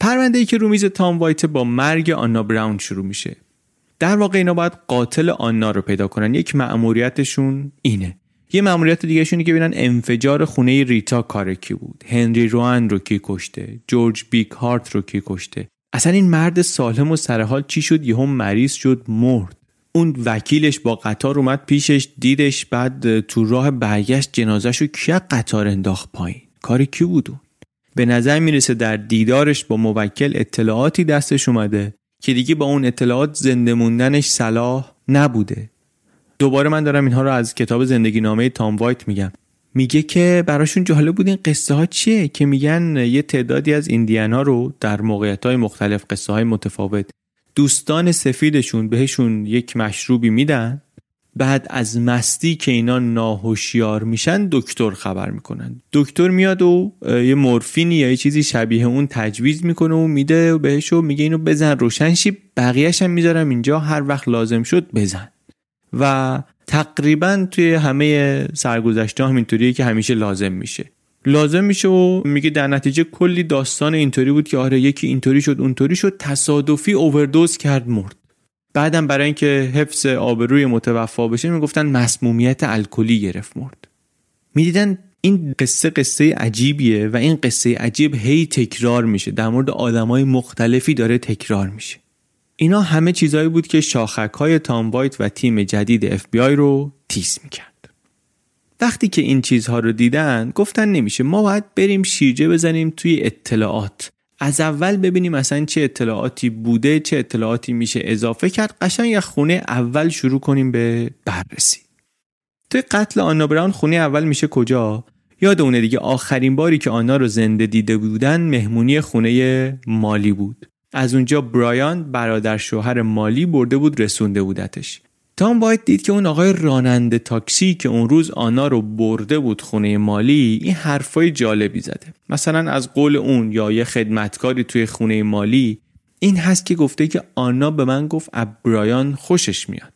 پرونده‌ای که رو میز تام وایت با مرگ آنا براون شروع میشه. در واقع اینا باید قاتل آنا رو پیدا کنن. یک مأموریتشون اینه. یه مأموریت دیگه شونه که ببینن انفجار خونه ریتا کار کی بود. هنری روان رو کی کشته؟ جورج بیکهارت رو کی کشته؟ اصلا این مرد سالم و سرحال چی شد یهو مریض شد مرد؟ اون وکیلش با قطار اومد پیشش، دیدش، بعد تو راه برگشت جنازه‌شو کیا قطار انداخت پایین. کار کی بود؟ به نظر میرسه در دیدارش با موکل اطلاعاتی دستش اومده که دیگه با اون اطلاعات زنده موندنش صلاح نبوده. دوباره من دارم اینها رو از کتاب زندگی نامه تام وایت میگم. میگه که براشون جالب بود این قصه ها چیه که میگن یه تعدادی از ایندیانا رو در موقعیت‌های مختلف، قصه های متفاوت، دوستان سفیدشون بهشون یک مشروبی میدن، بعد از مستی که اینا ناهوشیار میشن دکتر خبر میکنن. دکتر میاد و یه مورفینی یا یه چیزی شبیه اون تجویز میکنه و میده بهش و میگه اینو بزن روشن شی، بقیه‌ش هم میذارم اینجا هر وقت لازم شد بزن. و تقریبا توی همه سرگذشت‌ها هم اینطوریه که همیشه لازم میشه. لازم میشه و میگه در نتیجه کلی داستان اینطوری بود که آره یکی اینطوری شد اونطوری شد، تصادفی اووردوز کرد مرد. بعدم برای اینکه حفظ آبروی متوفا بشه میگفتن مسمومیت الکلی گرفت مرد. میدیدن این قصه قصه عجیبیه و این قصه عجیب هی تکرار میشه، در مورد آدمای مختلفی داره تکرار میشه. اینا همه چیزایی بود که شاخک‌های تام وایت و تیم جدید اف بی آی رو تیز میکرد. وقتی که این چیزها رو دیدن گفتن نمیشه، ما باید بریم شیرجه بزنیم توی اطلاعات، از اول ببینیم اصلا چه اطلاعاتی بوده، چه اطلاعاتی میشه اضافه کرد، قشنگ یه خونه اول شروع کنیم به بررسی. توی قتل آنا براون خونه اول میشه کجا؟ یاد اونه دیگه، آخرین باری که آنا رو زنده دیده بودن مهمونی خونه مالی بود. از اونجا برایان برادر شوهر مالی برده بود رسونده بودتش. تام وایت دید که اون آقای راننده تاکسی که اون روز آنا رو برده بود خونه مالی این حرفای جالبی زده. مثلا از قول اون یا یه خدمتکاری توی خونه مالی این هست که گفته که آنا به من گفت اب برایان خوشش میاد.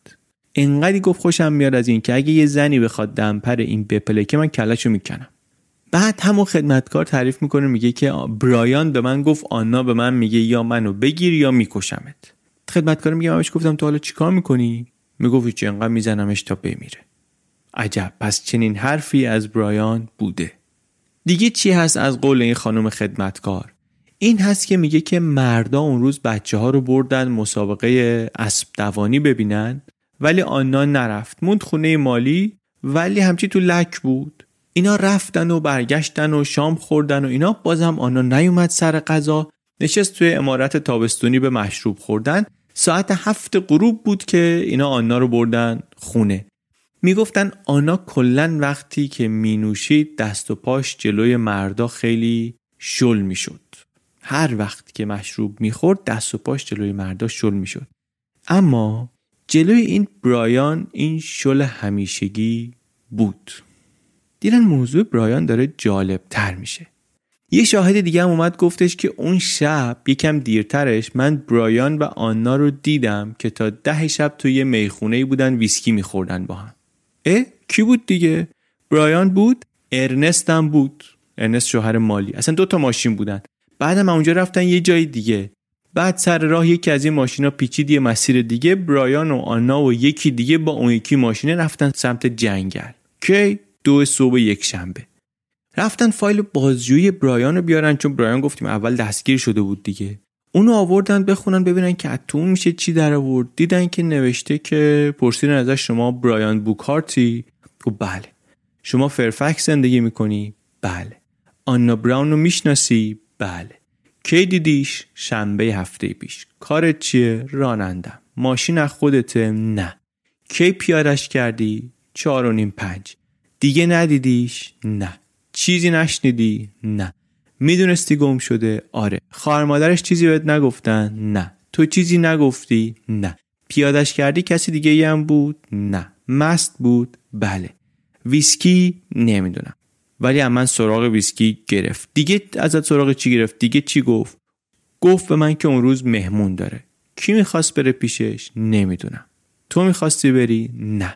انقدری گفت خوشم میاد از این که اگه یه زنی بخواد دمپر این بپلکه من کلشو میکنم. بعد همون خدمتکار تعریف میکنه میگه که برایان به من گفت آنا به من میگه یا منو بگیر یا میکشمت. خدمتکار میگه منش گفتم تو حالا چیکار میکنی؟ میگفت چه انقدر میزنمش تا بمیره. عجب، پس چنین حرفی از برایان بوده. دیگه چی هست از قول این خانم خدمتکار؟ این هست که میگه که مردا اون روز بچه ها رو بردن مسابقه اسب دوانی ببینن، ولی آنا نرفت، موند خونه مالی، ولی همچی تو لک بود. اینا رفتن و برگشتن و شام خوردن و اینا، بازم آنا نیومد سر قضا، نشست توی عمارت تابستونی به مشروب خوردن. ساعت هفت غروب بود که اینا آنا رو بردن خونه. میگفتن آنا کلن وقتی که مینوشید دست و پاش جلوی مردا خیلی شل میشد. هر وقت که مشروب میخورد دست و پاش جلوی مردا شل میشد. اما جلوی این برایان این شل همیشگی بود. دیدن موضوع برایان داره جالب تر میشه. یه شاهد دیگه هم اومد گفتش که اون شب یکم دیرترش من برایان و آنا رو دیدم که تا ده شب توی یه میخونه‌ای بودن ویسکی میخوردن با هم. اه کی بود دیگه؟ برایان بود، ارنست هم بود، ارنست شوهر مالی. اصلا دوتا ماشین بودن. بعدم اونجا رفتن یه جای دیگه. بعد سر راه یکی از این ماشینا پیچید یه مسیر دیگه. برایان و آنا و یکی دیگه با اون یکی ماشینه رفتن سمت جنگل. کی؟ دو صبح یک شنبه. رفتن فایل بازجویی برایان رو بیارن، چون برایان گفتیم اول دستگیر شده بود دیگه. اونو آوردن بخونن ببینن که اتون میشه چی در آورد. دیدن که نوشته که پرسیدن ازش شما برایان بوکارتی؟ او بله. شما فرفکس زندگی میکنی؟ بله. آنا براون رو میشناسی؟ بله. کی دیدیش؟ شنبه هفته پیش. کارت چیه؟ رانندم. ماشین از خودته؟ نه. کی پیارش کردی؟ چهار و نیم پنج. دیگه ندیدیش؟ نه. چیزی نشنیدی؟ نه. میدونستی گم شده؟ آره. خواهر مادرش چیزی بهت نگفتن؟ نه. تو چیزی نگفتی؟ نه. پیادش کردی کسی دیگه ای هم بود؟ نه. مست بود؟ بله. ویسکی؟ نمیدونم. ولی هم من سراغ ویسکی گرفت. دیگه ازت سراغ چی گرفت؟ دیگه چی گفت؟ گفت به من که اون روز مهمون داره. کی میخواست بره پیشش؟ نمیدونم. تو میخواستی بری؟ نه.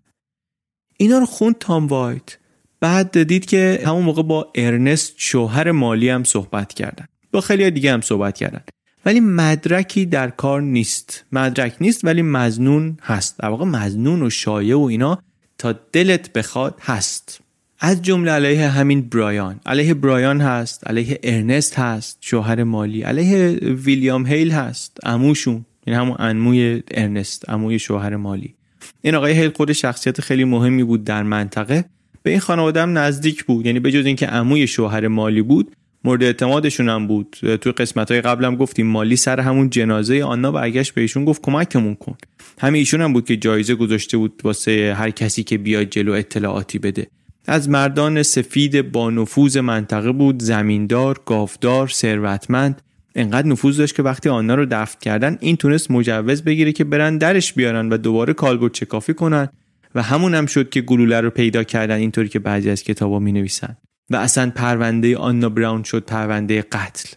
اینا رو خوند تام وایت. بعد دید که همون موقع با ارنست شوهر مالی هم صحبت کردن، با خیلی دیگه هم صحبت کردن، ولی مدرکی در کار نیست. مدرک نیست ولی مظنون هست. در واقع مظنون و شایعه و اینا تا دلت بخواد هست، از جمله علیه همین برایان. علیه برایان هست، علیه ارنست هست شوهر مالی، علیه ویلیام هیل هست عموشون، یعنی همون عموی ارنست، عموی شوهر مالی. این آقای هیل خود شخصیت خیلی مهمی بود در منطقه، به این خانواده هم نزدیک بود، یعنی به جز اینکه عموی شوهر مالی بود مورد اعتمادشون هم بود. توی قسمت‌های قبلم گفتیم مالی سر همون جنازه آنا برگشت به ایشون گفت کمکمون کن. همین ایشون هم بود که جایزه گذاشته بود واسه هر کسی که بیاد جلو اطلاعاتی بده. از مردان سفید با نفوذ منطقه بود، زمیندار، گاودار، ثروتمند. انقدر نفوذ داشت که وقتی آنا رو دفن کردن این تونست مجوز بگیره که برن درش بیارن و دوباره کالبد چکافی کنن. و همون هم شد که گلوله رو پیدا کردن، اینطوری که بعضی از کتابا می نویسن. و اصلا پرونده آنا براون شد پرونده قتل.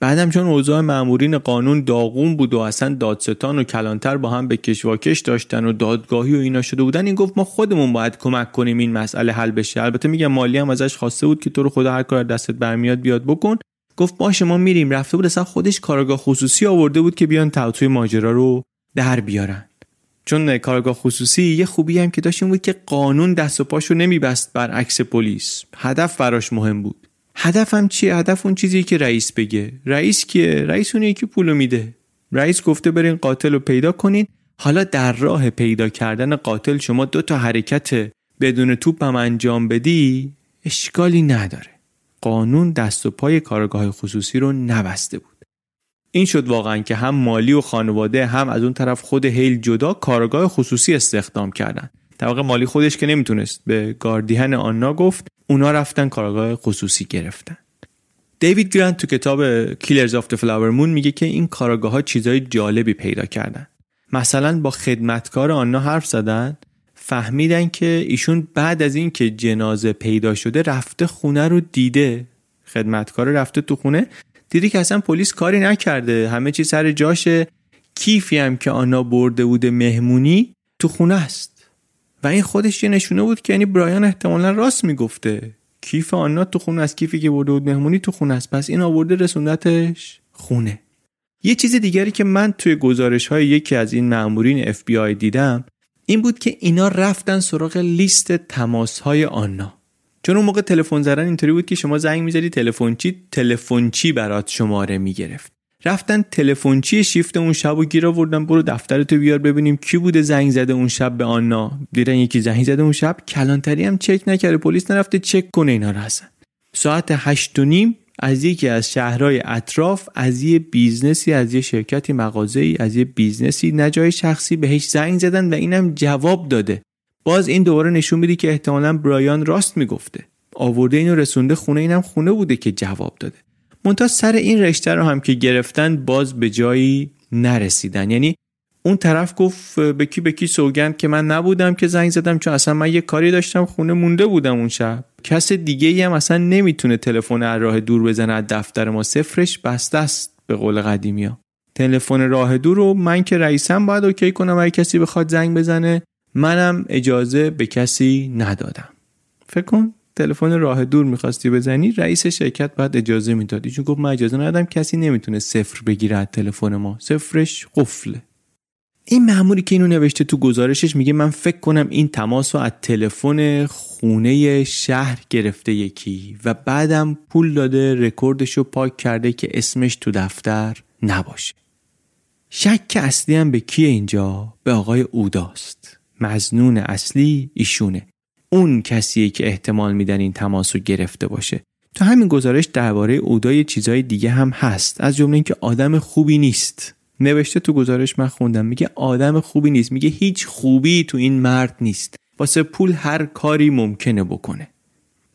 بعدم چون اوضاع مامورین قانون داغون بود و اصلا دادستان و کلانتر با هم به کشواکش داشتن و دادگاهی و اینا شده بودن، این گفت ما خودمون باید کمک کنیم این مسئله حل بشه. البته میگم مالی هم ازش خواسته بود که تو رو خدا هر کار دستت برمیاد بیاد بکن. گفت باشه ما میریم. رفته بود اصلا خودش کارگاه خصوصی آورده بود که بیان توتوی ماجرا رو در بیارن. چون کارگاه خصوصی یه خوبی هم که داشت این بود که قانون دست و پاشو نمیبست برعکس پلیس. هدف براش مهم بود. هدف هم چیه؟ هدف اون چیزیه که رئیس بگه. رئیس کیه؟ رئیس اونیه که پولو میده. رئیس گفته برین قاتل رو پیدا کنین. حالا در راه پیدا کردن قاتل شما دو تا حرکت بدون توپ هم انجام بدی اشکالی نداره. قانون دست و پای کارگاه خصوصی رو نبسته بود. این شد واقعا که هم مالی و خانواده هم از اون طرف خود هیل جدا کارگاه خصوصی استخدام کردن. در واقع مالی خودش که نمیتونست، به گاردین آنا گفت، اونا رفتن کارگاه خصوصی گرفتن. دیوید گران تو کتاب Killers of the Flower Moon میگه که این کارگاه ها چیزای جالبی پیدا کردن. مثلا با خدمتکار آنا حرف زدن، فهمیدن که ایشون بعد از این که جنازه پیدا شده رفته خونه رو دیده. خدمتکار رفته تو خونه دیدی که اصلا پلیس کاری نکرده، همه چی سر جاشه. کیفی هم که آنا برده بوده مهمونی تو خونه است. و این خودش یه نشونه بود که یعنی برایان احتمالاً راست میگفته. کیف آنا تو خونه است، کیفی که برده بود مهمونی تو خونه است، پس این آورده رسوندتش خونه. یه چیز دیگری که من توی گزارش‌های یکی از این مامورین اف بی آی دیدم این بود که اینا رفتن سراغ لیست تماس‌های آنا. چون اون موقع تلفن زدن اینطوری بود که شما زنگ می‌زدی تلفنچی تلفنچی برات شماره می‌گرفت. رفتن تلفنچی شیفت اون شبو گیر آوردن، برو دفترتو بیار ببینیم کی بوده زنگ زده اون شب به آنا. دیدن یکی زنگ زده اون شب، کلانتری هم چک نکرده، پلیس نرفته چک کنه اینا رو هستن. ساعت هشت و نیم از یکی از شهرهای اطراف، از یه بیزنسی، از یه شرکتی مغازه‌ای، از یه بیزنسی نه جای شخصی بهش زنگ زدن و اینم جواب داده. باز این دوباره نشون میده که احتمالاً برایان راست میگفته. آورده اینو رسونده خونه، اینم خونه بوده که جواب داده. منتها سر این رشته رو هم که گرفتن باز به جایی نرسیدن. یعنی اون طرف گفت به کی به کی سوگند که من نبودم که زنگ زدم، چون اصلا من یه کاری داشتم، خونه مونده بودم اون شب. کس دیگه‌ای هم اصلا نمیتونه تلفن از راه دور بزنه، از دفتر ما صفرش بسته است به قول قدیمیا. تلفن راه دور رو من که رئیسم باید اوکی کنم، اگه کسی بخواد زنگ بزنه منم اجازه به کسی ندادم. فکر کن تلفن راه دور می‌خواستی بزنی، رئیس شرکت باید اجازه میدادی، چون گفت من اجازه ندادم، کسی نمیتونه صفر بگیره از تلفن ما، صفرش قفله. این مأموری که اینو نوشته تو گزارشش میگه من فکر کنم این تماس رو از تلفن خونه شهر گرفته یکی و بعدم پول داده رکوردشو پاک کرده که اسمش تو دفتر نباشه. شک اصلی هم به کیه اینجا؟ به آقای اوداست. مظنون اصلی ایشونه. اون کسیه که احتمال میدن این تماس رو گرفته باشه. تو همین گزارش درباره اودای چیزای دیگه هم هست، از جمله اینکه آدم خوبی نیست. نوشته تو گزارش، من خوندم، میگه آدم خوبی نیست، میگه هیچ خوبی تو این مرد نیست، واسه پول هر کاری ممکنه بکنه.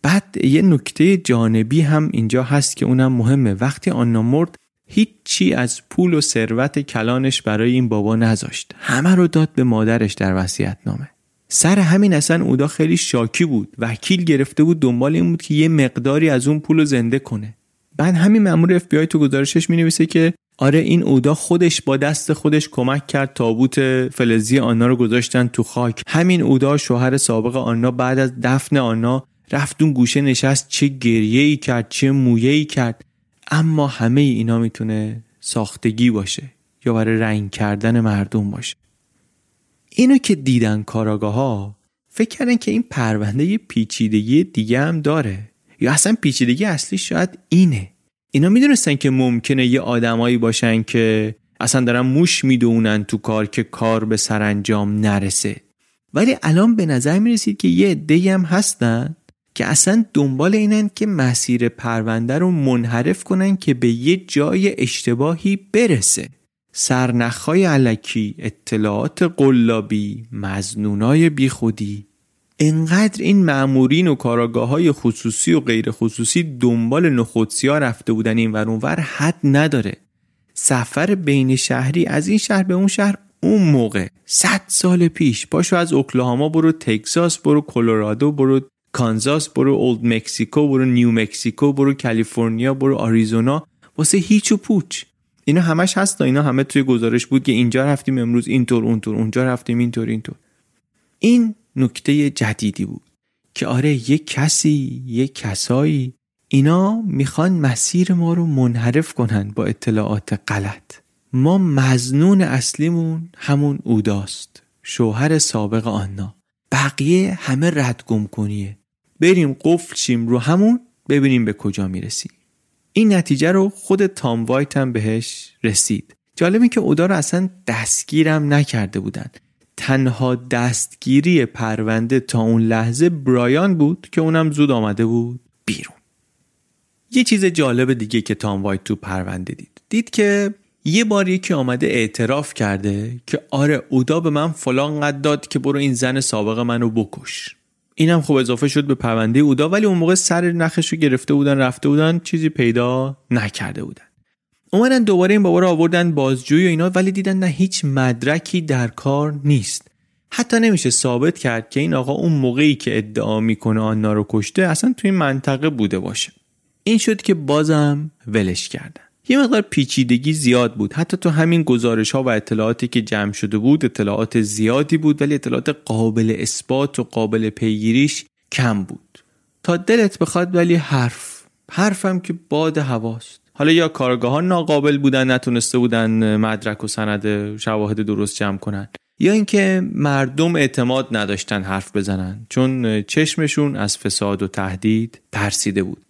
بعد یه نکته جانبی هم اینجا هست که اونم مهمه. وقتی آنا مرد هیچ چی از پول و ثروت کلانش برای این بابا نذاشت، همه رو داد به مادرش در وصیت‌نامه. سر همین اصلا اودا خیلی شاکی بود، وکیل گرفته بود، دنبال این بود که یه مقداری از اون پول رو زنده کنه. بعد همین مأمور اف بی آی تو گزارشش می‌نویسه که آره این اودا خودش با دست خودش کمک کرد تابوت فلزی آنا رو گذاشتن تو خاک. همین اودا شوهر سابق آنا بعد از دفن آنا رفت اون گوشه نشست، چه گریه‌ای کرد، چه مویه‌ای کرد. اما همه اینا میتونه ساختگی باشه یا برای رنگ کردن مردم باشه. اینو که دیدن کاراگاه‌ها فکر کردن که این پرونده یه پیچیدگی دیگه هم داره، یا اصلا پیچیدگی اصلی شاید اینه. اینا میدونستن که ممکنه یه آدمایی باشن که اصلا دارن موش میدونن تو کار که کار به سرانجام نرسه، ولی الان به نظر میرسید که یه عده‌ای هم هستن که اصلا دنبال اینن که مسیر پرونده رو منحرف کنن که به یه جای اشتباهی برسه. سرنخهای علکی، اطلاعات قلابی، مظنونای بیخودی. انقدر این مأمورین و کاراگاه‌های خصوصی و غیر خصوصی دنبال نخودسی‌ها رفته بودن، این ور اون ور حد نداره. سفر بین شهری از این شهر به اون شهر اون موقع صد سال پیش، پاشو از اوکلاهاما برو تگزاس، برو کلرادو، برو کانزاس، برو اولد مکسیکو، برو نیو مکسیکو، برو کالیفرنیا، برو آریزونا، واسه هیچ و پوچ. اینا همش هست، اینا همه توی گزارش بود که اینجا رفتیم امروز اینطور اونطور، اونجا رفتیم اینطور اینطور. این نکته جدیدی بود که آره یک کسی، یک کسایی اینا میخوان مسیر ما رو منحرف کنن با اطلاعات غلط. ما مظنون اصلیمون همون اوداست، شوهر سابق آنا. بقیه همه ردگم کنیه، بریم قفل شیم رو همون، ببینیم به کجا میرسیم. این نتیجه رو خود تام وایت هم بهش رسید. جالبی که اودا رو اصلا دستگیرم نکرده بودن. تنها دستگیری پرونده تا اون لحظه برایان بود که اونم زود آمده بود بیرون. یه چیز جالب دیگه که تام وایت تو پرونده دید، دید که یه بار یکی آمده اعتراف کرده که آره اودا به من فلان قد داد که برو این زن سابق منو بکش. اینم خب اضافه شد به پرونده اودا، ولی اون موقع سر نخشو گرفته بودن، رفته بودن، چیزی پیدا نکرده بودن. اومدن دوباره این بابا رو آوردن بازجویی و اینا، ولی دیدن نه هیچ مدرکی در کار نیست. حتی نمیشه ثابت کرد که این آقا اون موقعی که ادعا میکنه آنا رو کشته اصلا توی منطقه بوده باشه. این شد که بازم ولش کردن. یه مقدار پیچیدگی زیاد بود، حتی تو همین گزارش‌ها و اطلاعاتی که جمع شده بود اطلاعات زیادی بود، ولی اطلاعات قابل اثبات و قابل پیگیریش کم بود. تا دلت بخواد ولی حرف حرفم که باد هواست. حالا یا کارگاهان ناقابل بودن، نتونسته بودن مدرک و سند شواهد درست جمع کنن، یا اینکه مردم اعتماد نداشتن حرف بزنن چون چشمشون از فساد و تهدید ترسیده بود.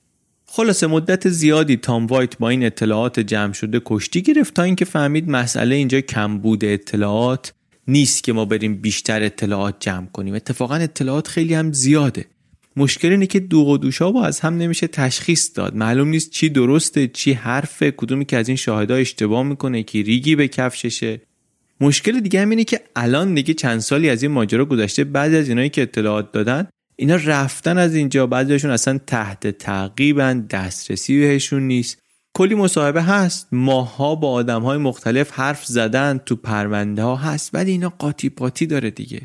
خلاصه مدت زیادی تام وایت با این اطلاعات جمع شده کشتی گرفت تا اینکه فهمید مسئله اینجا کمبود اطلاعات نیست که ما بریم بیشتر اطلاعات جمع کنیم. اتفاقا اطلاعات خیلی هم زیاده. مشکل اینه که دو قدوشا با از هم نمیشه تشخیص داد. معلوم نیست چی درسته، چی حرفه، کدومی که از این شاهدا اشتباه میکنه، کی ریگی به کفششه. مشکل دیگه هم اینه که الان دیگه چند سالی از این ماجرا گذشته، بعضی از اینایی که اطلاعات دادن اینا رفتن از اینجا، بعضیشون اصلا تحت تعقیبن، دسترسی بهشون نیست. کلی مصاحبه هست، ماها با آدم‌های مختلف حرف زدن، تو پرونده‌ها هست، ولی اینا قاطی پاتی داره دیگه.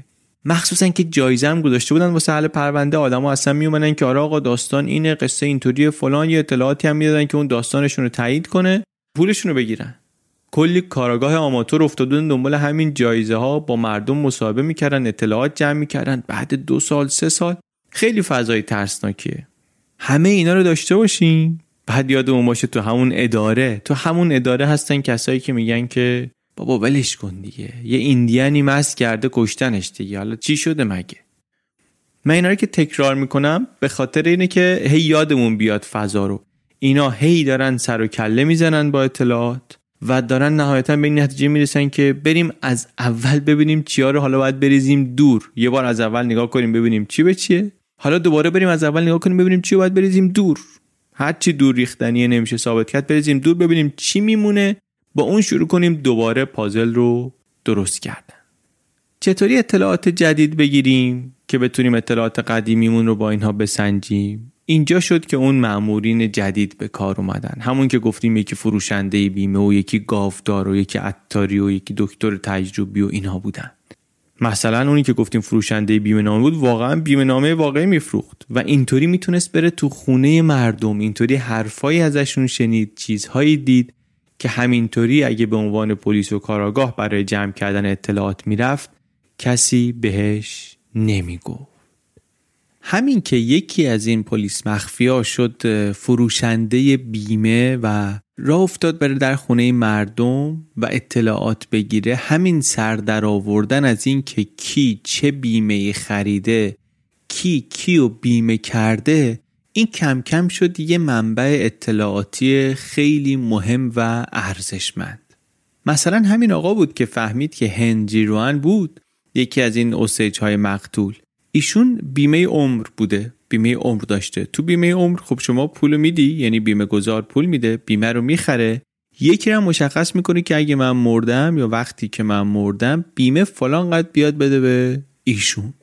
مخصوصا که جایزه هم گذاشته بودن واسه حل پرونده، آدم‌ها اصلا میومدن که آره آقا داستان اینه، قصه اینطوریه فلان، یه اطلاعاتی هم میدادن که اون داستانشون رو تایید کنه، پولشون رو بگیرن. کلی کاراگاه آماتور افتادن دنبال همین جایزه ها، با مردم مصاحبه میکردن، اطلاعات جمع میکردن. بعد دو سال سه سال خیلی فضای ترسناکیه. همه اینا رو داشته باشین، بعد یادمون باشه تو همون اداره تو همون اداره هستن کسایی که میگن که بابا ولش کن دیگه، یه ایندیانی مست کرده کشتنش دیگه، حالا چی شده مگه. من اینا رو که تکرار میکنم به خاطر اینه که هی یادمون بیاد فضا رو. اینا هی دارن سر و کله میزنن با اطلاعات و دارن نهایتا به این نتیجه میرسن که بریم از اول ببینیم چیا رو حالا باید بریزیم دور. یه بار از اول نگاه کنیم ببینیم چی به چیه، حالا دوباره بریم از اول نگاه کنیم ببینیم چی باید بریزیم دور. هر چی دور ریختنیه نمیشه ثابت کرد، بریزیم دور ببینیم چی میمونه، با اون شروع کنیم دوباره پازل رو درست کردن. چطوری اطلاعات جدید بگیریم که بتونیم اطلاعات قدیمیمون رو با اینها بسنجیم؟ اینجا شد که اون مامورین جدید به کار اومدن. همون که گفتیم یکی فروشنده بیمه و یکی گاودار و یکی عطاری و یکی دکتر تجربی و اینها بودن. مثلا اونی که گفتیم فروشنده بیمه نامه بود، واقعا بیمه نامه واقعی میفروخت و اینطوری میتونست بره تو خونه مردم، اینطوری حرفایی ازشون شنید، چیزهایی دید که همینطوری اگه به عنوان پلیس و کاراگاه برای جمع کردن اطلاعات میرفت کسی بهش نمیگفت. همین که یکی از این پلیس مخفیا شد فروشنده بیمه و راه افتاد بره در خونه مردم و اطلاعات بگیره، همین سر در آوردن از این که کی چه بیمه خریده، کی کیو بیمه کرده، این کم کم شد یه منبع اطلاعاتی خیلی مهم و ارزشمند. مثلا همین آقا بود که فهمید که هنری روان بود، یکی از این اوسیج های مقتول. ایشون بیمه عمر بوده، بیمه عمر داشته. تو بیمه عمر خب شما پولو میدی، یعنی بیمه گذار پول میده، بیمه رو میخره، یکی رو مشخص میکنی که اگه من مردم یا وقتی که من مردم بیمه فلان قد بیاد بده به ایشون.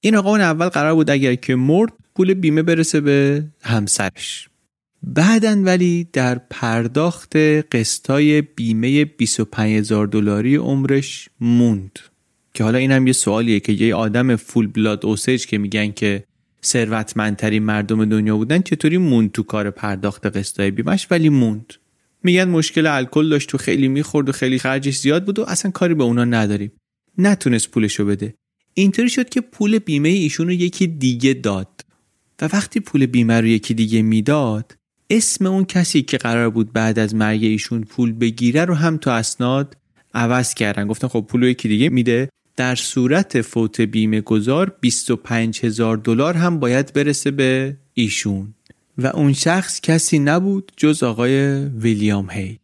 این آقا اون اول قرار بود اگر که مرد پول بیمه برسه به همسرش. بعدن ولی در پرداخت قسطای بیمه بیست و پنج هزار دلاری عمرش موند. که حالا این هم یه سوالیه که یه آدم فول بلاد اوسیج که میگن که ثروتمندترین مردم دنیا بودن چطوری موند تو کار پرداخت قسطای بیمهش؟ ولی موند. میگن مشکل الکل داشت و خیلی میخورد و خیلی خرجش زیاد بود و اصلا کاری به اونا نداریم، نتونست پولشو بده. اینطوری شد که پول بیمه ایشون رو یکی دیگه داد و وقتی پول بیمه رو یکی دیگه میداد، اسم اون کسی که قرار بود بعد از مرگ ایشون پول بگیره رو هم تو اسناد عوض کردن. گفتن خب پول رو یکی دیگه میده، در صورت فوت بیمه گذار بیست و پنج هزار دلار هم باید برسه به ایشون. و اون شخص کسی نبود جز آقای ویلیام هیل.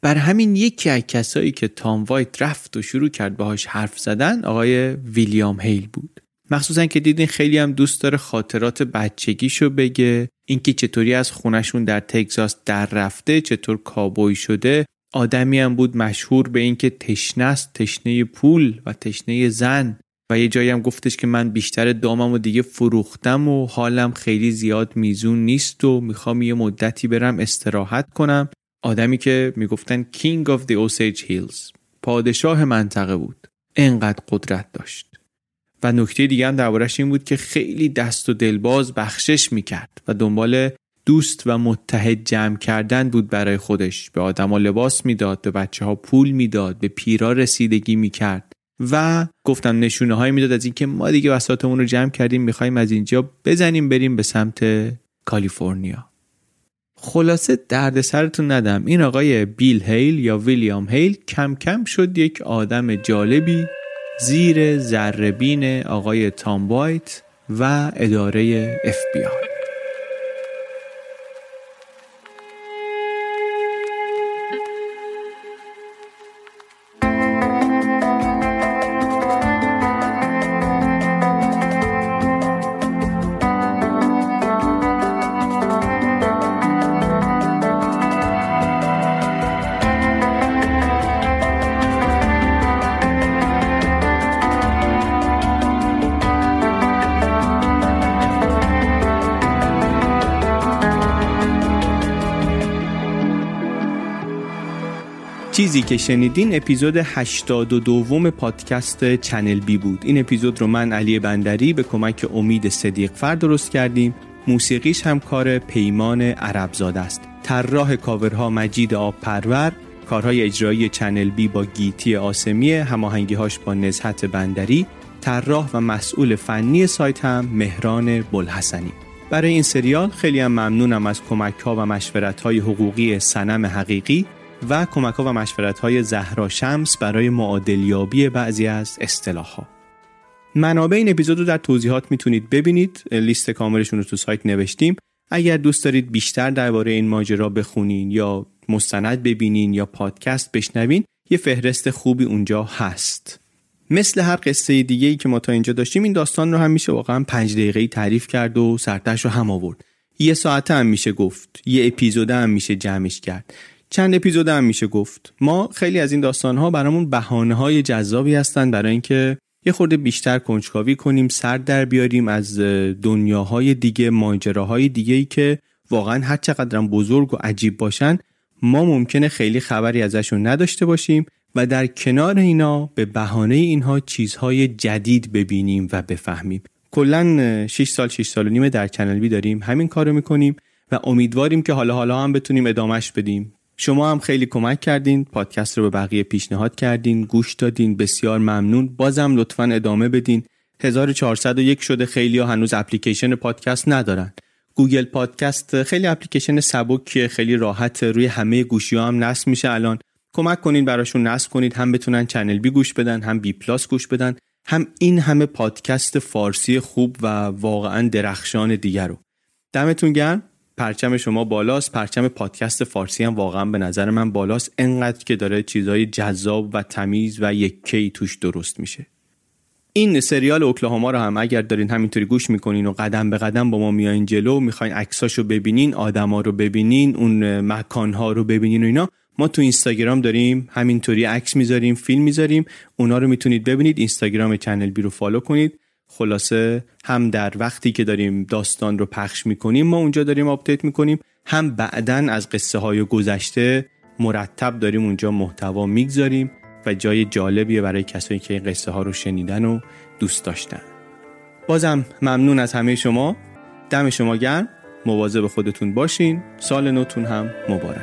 بر همین یکی از کسایی که تام وایت رفت و شروع کرد باهاش حرف زدن آقای ویلیام هیل بود. مخصوصا که دیدین خیلی هم دوست داره خاطرات بچگیشو بگه، اینکه چطوری از خونشون در تگزاس در رفته، چطور کابوی شده. آدمی هم بود مشهور به اینکه تشنه است، تشنه پول و تشنه زن، و یه جایی هم گفتش که من بیشتر دامم و دیگه فروختم و حالم خیلی زیاد میزون نیست و میخوام یه مدتی برم استراحت کنم. آدمی که میگفتن King of the Osage Hills، پادشاه منطقه بود، انقدر قدرت داشت. و نکته دیگه هم دربارش این بود که خیلی دست و دلباز بخشش میکرد و دنبال دوست و متحد جمع کردن بود برای خودش. به آدما لباس میداد، به بچه ها پول میداد، به پیرا رسیدگی میکرد و گفتم نشونه هایی میداد از اینکه ما دیگه وساطمون رو جمع کردیم، میخوایم از اینجا بزنیم بریم به سمت کالیفرنیا. خلاصه درد سرتون ندم، این آقای بیل هیل یا ویلیام هیل کم کم شد یک آدم جالبی، زیر ذره‌بین آقای تام وایت و اداره اف بی آی. چیزی که شنیدین اپیزود هشتاد و دوم پادکست چنلبی بود. این اپیزود رو من علی بندری به کمک امید صدیقفر درست کردیم. موسیقیش هم کار پیمان عرب زاده است. طراح کاورها مجید آبپرور. کارهای اجرایی چنلبی با گیتی آسمی، هماهنگی‌هاش با نزهت بندری. طراح و مسئول فنی سایت هم مهران بلحسنی. برای این سریال خیلی هم ممنونم از کمک‌ها و مشورت‌های حقوقی صنم حقیقی و کمک‌ها و مشورت‌های زهرا شمس برای معادلیابی بعضی از اصطلاح‌ها. منابع این اپیزود رو در توضیحات میتونید ببینید. لیست کاملشون رو تو سایت نوشتیم. اگر دوست دارید بیشتر درباره این ماجرا بخونین یا مستند ببینین یا پادکست بشنوین، یه فهرست خوبی اونجا هست. مثل هر قصه دیگه‌ای که ما تا اینجا داشتیم، این داستان رو هم میشه واقعاً پنج دقیقه‌ای تعریف کرد و سرتاش رو هم آورد. یه ساعت هم میشه گفت، یه اپیزود هم میشه جمعش کرد. چند اپیزود هم میشه گفت. ما خیلی از این داستان‌ها برامون بهانه‌های جذابی هستن برای اینکه یه خورده بیشتر کنجکاوی کنیم، سر در بیاریم از دنیاهای دیگه، ماجراهای دیگه‌ای که واقعاً هر چقدر هم بزرگ و عجیب باشن، ما ممکنه خیلی خبری ازشون نداشته باشیم و در کنار اینا به بهانه اینها چیزهای جدید ببینیم و بفهمیم. کلاً شش سال شش سال و نیم در چنلبی داریم همین کارو می‌کنیم و امیدواریم که حالا حالا هم بتونیم ادامهش بدیم. شما هم خیلی کمک کردین، پادکست رو به بقیه پیشنهاد کردین، گوش دادین، بسیار ممنون. بازم لطفاً ادامه بدین. هزار و چهارصد و یک شده، خیلی‌ها هنوز اپلیکیشن پادکست ندارن. گوگل پادکست خیلی اپلیکیشن سبکیه، خیلی راحت روی همه گوشی‌ها هم نصب میشه الان. کمک کنین براشون نصب کنید، هم بتونن چنل بی گوش بدن، هم بی پلاس گوش بدن، هم این همه پادکست فارسی خوب و واقعاً درخشان دیگه رو. دمتون گرم. پرچم شما بالاست، پرچم پادکست فارسی هم واقعا به نظر من بالاست، انقدر که داره چیزای جذاب و تمیز و یکی توش درست میشه. این سریال اوکلاهاما رو هم اگر دارین همینطوری گوش میکنین و قدم به قدم با ما میاین جلو، میخواین عکساشو ببینین، آدما رو ببینین، اون مکانها رو ببینین و اینا، ما تو اینستاگرام داریم همینطوری عکس میذاریم، فیلم میذاریم، اونا رو میتونید ببینید. اینستاگرام چنل بی رو فالو کنید. خلاصه هم در وقتی که داریم داستان رو پخش میکنیم ما اونجا داریم آپدیت میکنیم، هم بعدن از قصه های گذشته مرتب داریم اونجا محتوا میگذاریم و جای جالبیه برای کسایی که این قصه ها رو شنیدن و دوست داشتن. بازم ممنون از همه شما. دم شما گرم. مواظب خودتون باشین. سال نوتون هم مبارک.